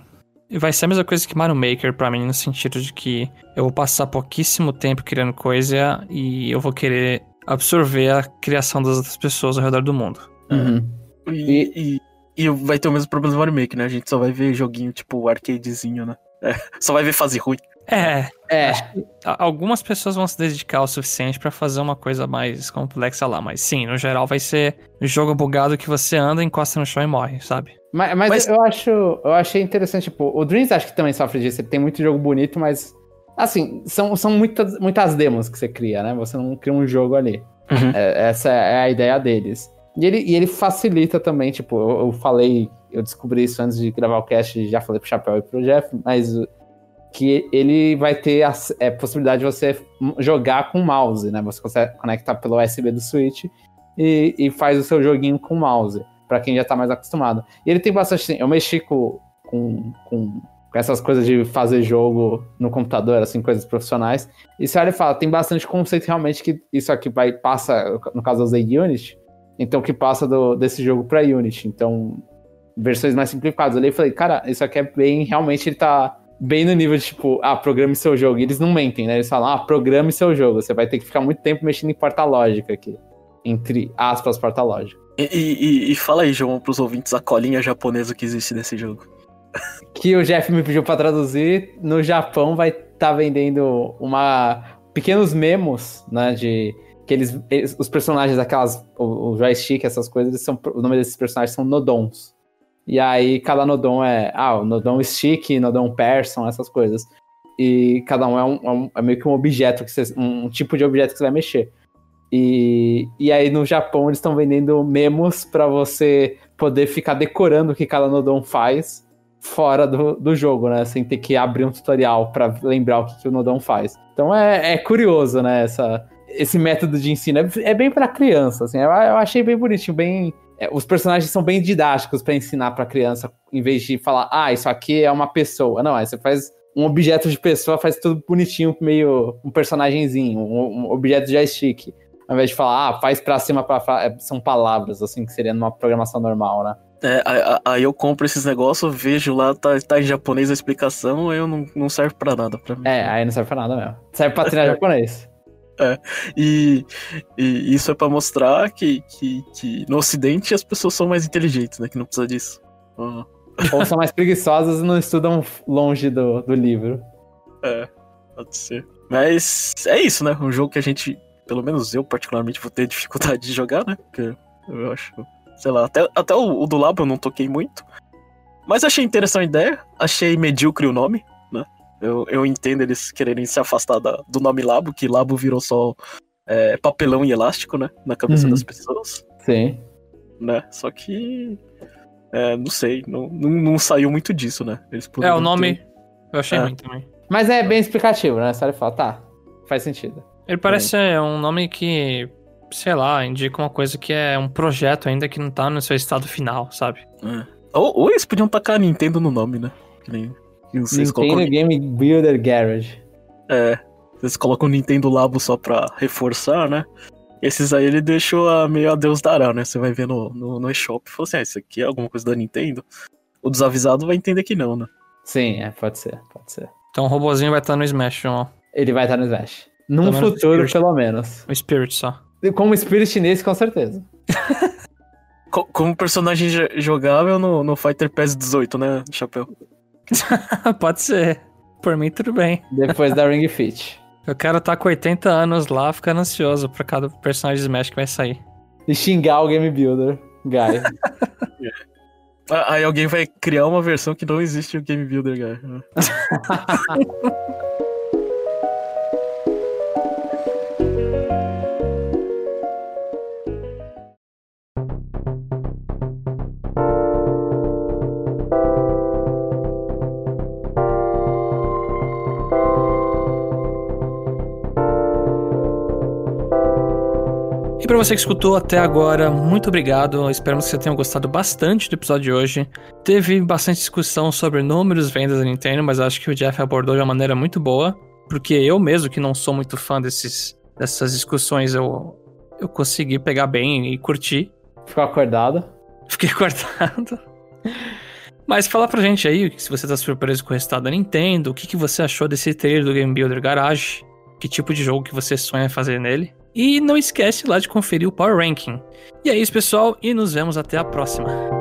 Vai ser a mesma coisa que Mario Maker pra mim, no sentido de que eu vou passar pouquíssimo tempo criando coisa e eu vou querer absorver a criação das outras pessoas ao redor do mundo. Uhum. É. E, e, e vai ter o mesmo problema do Mario Maker, né? A gente só vai ver joguinho tipo arcadezinho, né? É, só vai ver fase ruim. É, é. Acho que algumas pessoas vão se dedicar o suficiente pra fazer uma coisa mais complexa lá, mas sim, no geral vai ser jogo bugado que você anda, encosta no chão e morre, sabe? Mas, mas, mas... eu acho, eu achei interessante, tipo, o Dreams acho que também sofre disso, ele tem muito jogo bonito, mas, assim, são, são muitas, muitas demos que você cria, né? Você não cria um jogo ali. Uhum. É, essa é a ideia deles. E ele, e ele facilita também, tipo, eu, eu falei, eu descobri isso antes de gravar o cast, já falei pro Chapéu e pro Jeff, mas que ele vai ter a é, possibilidade de você jogar com o mouse, né? Você consegue conectar pelo U S B do Switch e, e faz o seu joguinho com o mouse, pra quem já tá mais acostumado. E ele tem bastante... Assim, eu mexi com, com, com essas coisas de fazer jogo no computador, assim, coisas profissionais. E se olha e fala, tem bastante conceito realmente que isso aqui vai, passa, no caso eu usei Unity, então que passa do, desse jogo pra Unity. Então, versões mais simplificadas. Eu olhei e falei, cara, isso aqui é bem... Realmente ele tá bem no nível de, tipo, ah, programe seu jogo. E eles não mentem, né? Eles falam, ah, programe seu jogo. Você vai ter que ficar muito tempo mexendo em porta lógica aqui. Entre aspas, porta lógica. E, e, e fala aí, João, pros ouvintes, a colinha japonesa que existe nesse jogo. Que o Jeff me pediu pra traduzir. No Japão vai estar tá vendendo uma... pequenos memos, né? De que eles, eles os personagens daquelas... O, o joystick, essas coisas, eles são, o nome desses personagens são Nodons. E aí cada Nodon é... Ah, o Nodon Stick, Nodon Person, essas coisas. E cada um é, um, é, um, é meio que um objeto, que você, um tipo de objeto que você vai mexer. E, e aí no Japão eles estão vendendo memos pra você poder ficar decorando o que cada Nodon faz fora do, do jogo, né? Sem ter que abrir um tutorial pra lembrar o que, que o Nodon faz. Então é, é curioso, né? Essa, esse método de ensino é, é bem pra criança, assim. Eu, eu achei bem bonitinho, bem... É, os personagens são bem didáticos pra ensinar pra criança, em vez de falar, ah, isso aqui é uma pessoa. Não, aí você faz... um objeto de pessoa, faz tudo bonitinho, meio um personagenzinho, um, um objeto de joystick. Ao invés de falar, ah, faz pra cima, pra pra... são palavras, assim, que seria numa programação normal, né? É, aí eu compro esses negócios, vejo lá, tá, tá em japonês a explicação, aí eu não, não serve pra nada pra mim. É, aí não serve pra nada mesmo. Serve pra treinar japonês. É, e, e isso é pra mostrar que, que, que no Ocidente as pessoas são mais inteligentes, né? Que não precisa disso. Uhum. Ou são mais preguiçosas e não estudam longe do, do livro. É, pode ser. Mas é isso, né? Um jogo que a gente, pelo menos eu particularmente, vou ter dificuldade de jogar, né? Porque eu acho, sei lá, até, até o, o do Labo eu não toquei muito. Mas achei interessante a ideia, achei medíocre o nome, né? Eu, eu entendo eles quererem se afastar da, do nome Labo, que Labo virou só é, papelão e elástico, né? Na cabeça uhum. das pessoas. Sim. Né? Só que... É, não sei, não, não, não saiu muito disso, né? Eles é, o nome ter... eu achei é. ruim também. Mas é bem explicativo, né? Só ele fala, tá, faz sentido. Ele parece é. um nome que, sei lá, indica uma coisa que é um projeto ainda que não tá no seu estado final, sabe? É. Ou, ou eles podiam tacar a Nintendo no nome, né? Que nem que vocês Nintendo colocam... Game Builder Garage. É, vocês colocam o Nintendo Labo só pra reforçar, né? Esses aí ele deixou a meio a Deus dará, né? Você vai ver no, no, no eShop e falou assim, ah, isso aqui é alguma coisa da Nintendo? O desavisado vai entender que não, né? Sim, é, pode ser, pode ser. Então o robozinho vai estar no Smash, ó. Ele vai estar no Smash. Num pelo futuro, menos pelo menos. O Spirit só. Como Spirit chinês, com certeza. Como personagem jogável no, no Fighter Pass dezoito, né, Chapéu? Pode ser. Por mim, tudo bem. Depois da Ring Fit. Eu quero estar com oitenta anos lá, ficando ansioso pra cada personagem de Smash que vai sair. E xingar o Game Builder Guy. Aí alguém vai criar uma versão que não existe o Game Builder Guy. Para você que escutou até agora, muito obrigado. Esperamos que você tenha gostado bastante do episódio de hoje. Teve bastante discussão sobre números, vendas da Nintendo, mas acho que o Jeff abordou de uma maneira muito boa, porque eu mesmo, que não sou muito fã desses, dessas discussões, eu, eu consegui pegar bem e curtir. Ficou acordado? Fiquei acordado. Mas fala pra gente aí, se você tá surpreso com o resultado da Nintendo, o que, que você achou desse trailer do Game Builder Garage, que tipo de jogo que você sonha fazer nele. E não esquece lá de conferir o Power Ranking. E é isso, pessoal, e nos vemos até a próxima.